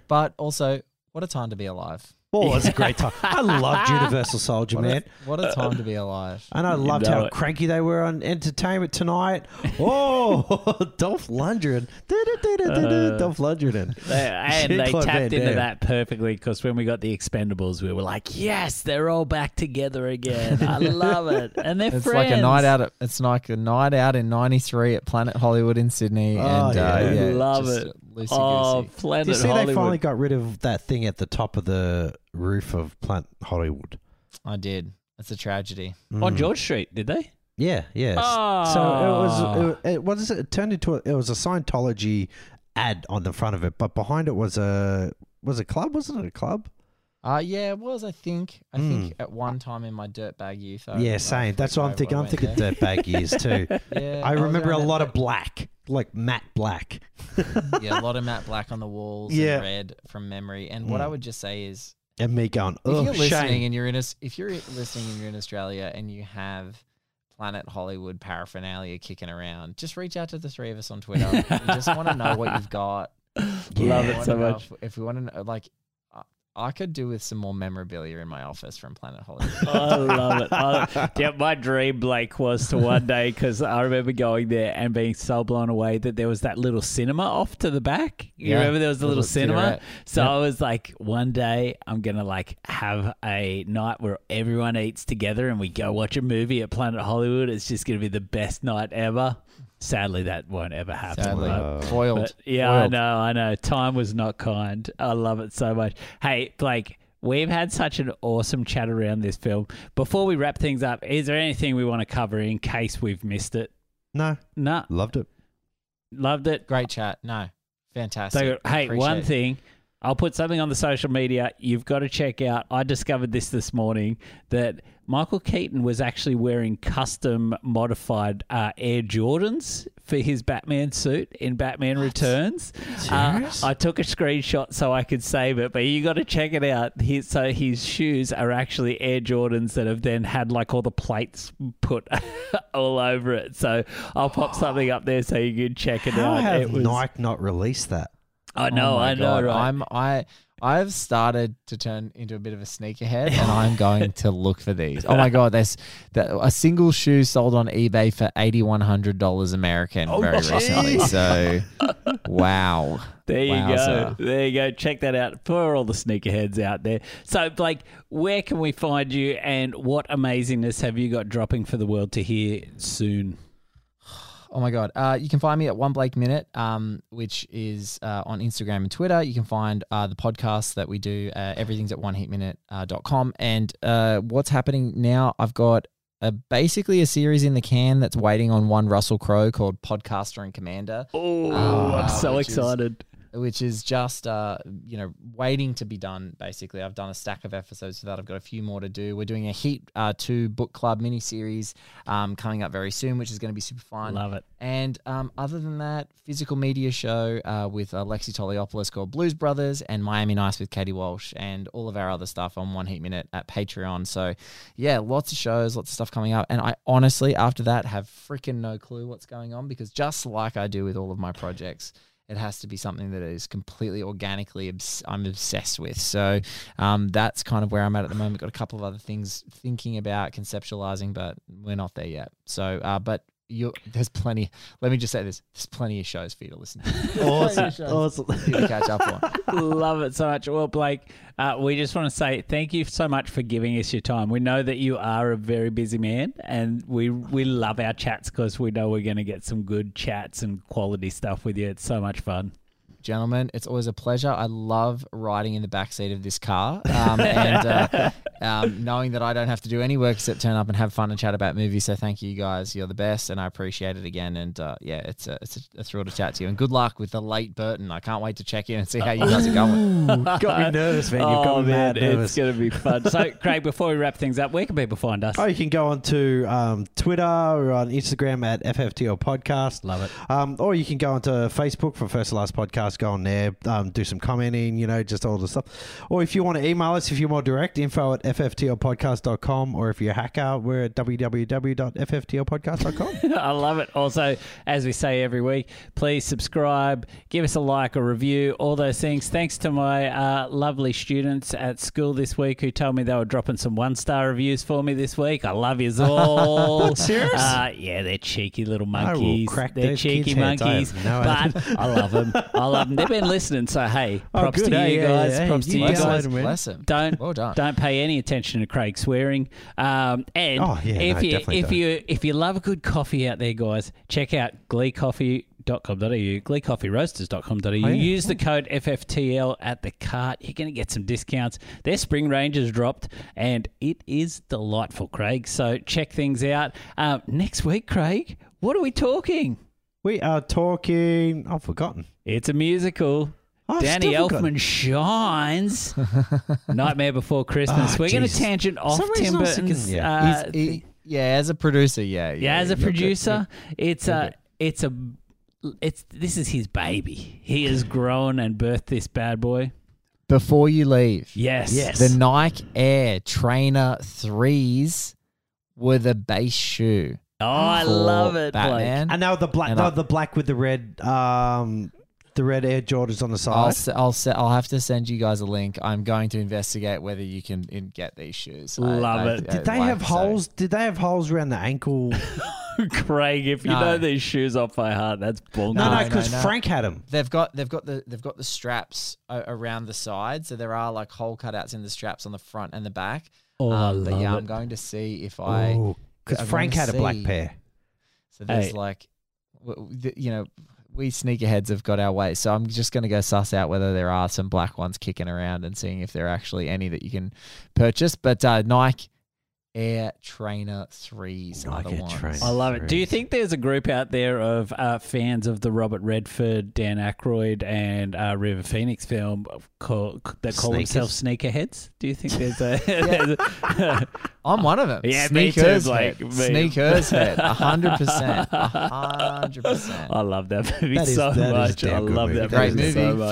But also, what a time to be alive. Well, it's a great time. I loved Universal Soldier, man. What a time to be alive. And I loved how cranky they were on Entertainment Tonight. Oh, Dolph Lundgren. Dolph Lundgren. And they tapped into that perfectly, because when we got the Expendables, we were like, yes, they're all back together again. I love it. And they're friends. It's like a night out in 93 at Planet Hollywood in Sydney. Oh, and, yeah, love it. Oh, Planet Hollywood. Did you see they finally got rid of that thing at the top of the roof of Planet Hollywood? I did. That's a tragedy. Mm. On George Street, did they? Yeah, yeah. Oh. So it turned into it was a Scientology ad on the front of it, but behind it was a club, wasn't it? A club? Yeah, it was, I think. I think at one time in my dirtbag youth. Yeah, same. That's what I'm thinking. I'm thinking dirtbag years too. Yeah, I remember a lot of black, like matte black. Yeah, a lot of matte black on the walls and red from memory. And what I would just say is... And me going, oh, if you're listening and you're in Australia and you have Planet Hollywood paraphernalia kicking around, just reach out to the three of us on Twitter. We just want to know what you've got. Love it so much. If we want to know... like. I could do with some more memorabilia in my office from Planet Hollywood. I love it. Yeah, my dream, Blake, was to one day, because I remember going there and being so blown away that there was that little cinema off to the back. You remember there was a little cinema? Right. So I was like, one day I'm going to like have a night where everyone eats together and we go watch a movie at Planet Hollywood. It's just going to be the best night ever. Sadly, that won't ever happen. Sadly, foiled. Yeah, foiled. I know. Time was not kind. I love it so much. Hey, Blake, we've had such an awesome chat around this film. Before we wrap things up, is there anything we want to cover in case we've missed it? No. Loved it. Great chat. No. Fantastic. So, hey, one thing. I'll put something on the social media. You've got to check out. I discovered this morning that Michael Keaton was actually wearing custom modified Air Jordans for his Batman suit in Batman Returns. I took a screenshot so I could save it, but you got to check it out. So his shoes are actually Air Jordans that have then had like all the plates put all over it. So I'll pop something up there so you can check it out. How have Nike not released that? I know, right? I've started to turn into a bit of a sneakerhead, and I'm going to look for these. Oh my God, there's a single shoe sold on eBay for $8,100 American recently. So, wow. There you go. Check that out for all the sneakerheads out there. So, Blake, where can we find you, and what amazingness have you got dropping for the world to hear soon? Oh, my God. You can find me at One Blake Minute, which is on Instagram and Twitter. You can find the podcast that we do. Everything's at oneheatminute.com. And what's happening now, I've got basically a series in the can that's waiting on one Russell Crowe called Podcaster and Commander. Oh, I'm so excited. which is just, you know, waiting to be done, basically. I've done a stack of episodes for that. I've got a few more to do. We're doing a Heat 2 book club miniseries coming up very soon, which is going to be super fun. Love it. And other than that, physical media show with Alexi Toliopoulos called Blues Brothers, and Miami Nice with Katie Walsh, and all of our other stuff on One Heat Minute at Patreon. So, yeah, lots of shows, lots of stuff coming up. And I honestly, after that, have freaking no clue what's going on, because just like I do with all of my projects, it has to be something that is completely organically I'm obsessed with. So that's kind of where I'm at the moment. Got a couple of other things thinking about, conceptualizing, but we're not there yet. So, but there's plenty. Let me just say this: there's plenty of shows for you to listen to. Awesome, awesome. To catch up on. Love it so much. Well, Blake, we just want to say thank you so much for giving us your time. We know that you are a very busy man, and we love our chats, because we know we're going to get some good chats and quality stuff with you. It's so much fun. Gentlemen, it's always a pleasure. I love riding in the backseat of this car and knowing that I don't have to do any work except turn up and have fun and chat about movies. So thank you guys. You're the best, and I appreciate it again. And yeah, it's a thrill to chat to you. And good luck with the late Burton. I can't wait to check in and see how you guys are going. Ooh, got me nervous, man. You've got me mad nervous. It's going to be fun. So, Craig, before we wrap things up, where can people find us? Oh, you can go on to Twitter or on Instagram at FFTL Podcast. Love it. Or you can go onto Facebook for First to Last Podcast. Go on there, do some commenting, you know, just all the stuff. Or if you want to email us, if you're more direct, info@fftlpodcast.com, or if you're a hacker, we're at www.fftlpodcast.com. I love it. Also, as we say every week, please subscribe, give us a like, a review, all those things. Thanks to my lovely students at school this week who told me they were dropping some 1-star reviews for me this week. I love yous all. Serious? Yeah, they're cheeky little monkeys. They're cheeky monkeys, but I love them. They've been listening, so hey, props to you guys. Props to you guys. Bless them. Don't pay any attention to Craig swearing. And if you love a good coffee out there, guys, check out gleecoffee.com.au, gleecoffeeroasters.com.au. Use the code FFTL at the cart. You're going to get some discounts. Their spring range has dropped, and it is delightful, Craig. So check things out. Next week, Craig, what are we talking? We are talking... I've forgotten. It's a musical. Danny Elfman shines. Nightmare Before Christmas. We're going to tangent off Tim Burton's... as a producer, as a producer, this is his baby. He has grown and birthed this bad boy. Before you leave. Yes. The Nike Air Trainer 3s were the base shoe. Oh, I love it, Batman. Blake. And now the black with the red Air Jordans on the side. I'll have to send you guys a link. I'm going to investigate whether you can get these shoes. Love it. Did they have holes around the ankle? Craig, if you know these shoes off by heart, that's bonkers. No, because Frank had them. They've got the straps around the side, so there are like hole cutouts in the straps on the front and the back. Oh, I love it. I'm going to see if I. Ooh. Because Frank had a black pair. So there's we sneakerheads have got our way. So I'm just going to go suss out whether there are some black ones kicking around and seeing if there are actually any that you can purchase. But Nike Air Trainer 3s are the ones. I love it. Do you think there's a group out there of fans of the Robert Redford, Dan Aykroyd, and River Phoenix film that call themselves sneakerheads? Do you think there's a... I'm one of them. Yeah, sneakers, me too, Blake. Sneakers head. 100%. 100%. I love that movie so much. I love that movie. Great movie. So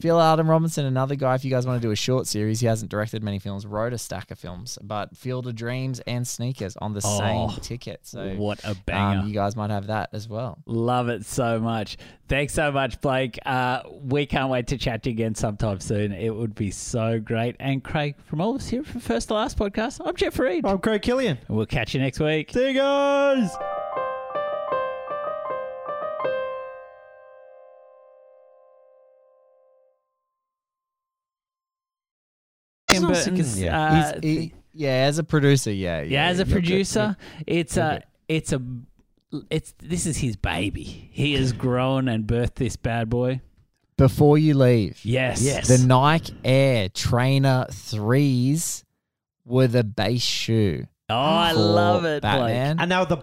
Phil Adam Robinson, another guy. If you guys want to do a short series, he hasn't directed many films, wrote a stack of films, but Field of Dreams and Sneakers on the same ticket. So what a banger. You guys might have that as well. Love it so much. Thanks so much, Blake. We can't wait to chat to you again sometime soon. It would be so great. And Craig, from all of us here from First to Last Podcast, I'm Jeff Reid. I'm Craig Killian. We'll catch you next week. See you guys. Tim Burton's, as a producer, as a producer, this is his baby. He has grown and birthed this bad boy. Before you leave, yes, the Nike Air Trainer 3s. Were the base shoe. Oh, I love it, Batman. Blake. And now the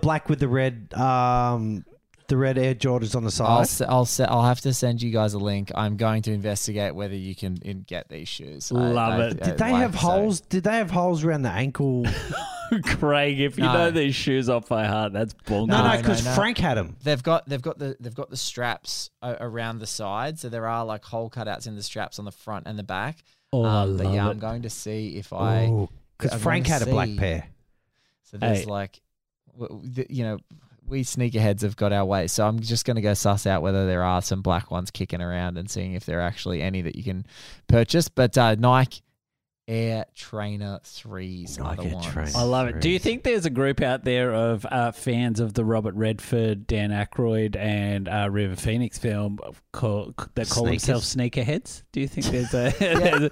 black with the red the red Air Jordans on the side. I'll have to send you guys a link. I'm going to investigate whether you can get these shoes. Love it. Did they have holes? Did they have holes around the ankle? Craig, if you know these shoes off by heart, that's bullshit. No, because Frank had them. They've got the straps around the side, so there are like hole cutouts in the straps on the front and the back. Oh, but yeah, I'm going to see if I because Frank had a black pair. So there's like, you know, we sneakerheads have got our way. So I'm just going to go suss out whether there are some black ones kicking around and seeing if there are actually any that you can purchase. But Nike Air Trainer 3s are the ones. I love it. Do you think there's a group out there of fans of the Robert Redford, Dan Aykroyd, and River Phoenix film that call themselves sneakerheads? Do you think there's a...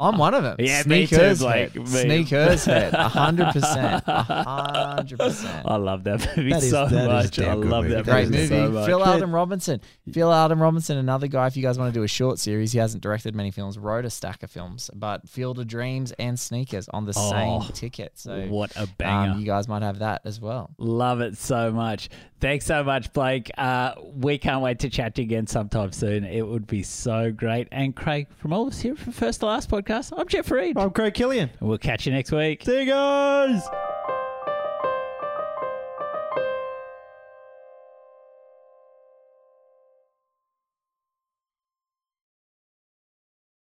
I'm one of them. Yeah, sneakers, me too. Like, sneakers head. 100%. 100%. I love that movie so much. I love that movie. Great movie. So Phil Alden Robinson. Phil Alden Robinson, another guy, if you guys want to do a short series, he hasn't directed many films, wrote a stack of films, but Field of Dreams and Sneakers on the same ticket. So what a banger. You guys might have that as well. Love it so much. Thanks so much, Blake. We can't wait to chat to you again sometime soon. It would be so great. And Craig, from all of us here from First to Last Podcast, I'm Jeff Reid. I'm Craig Killian. And we'll catch you next week. See you guys.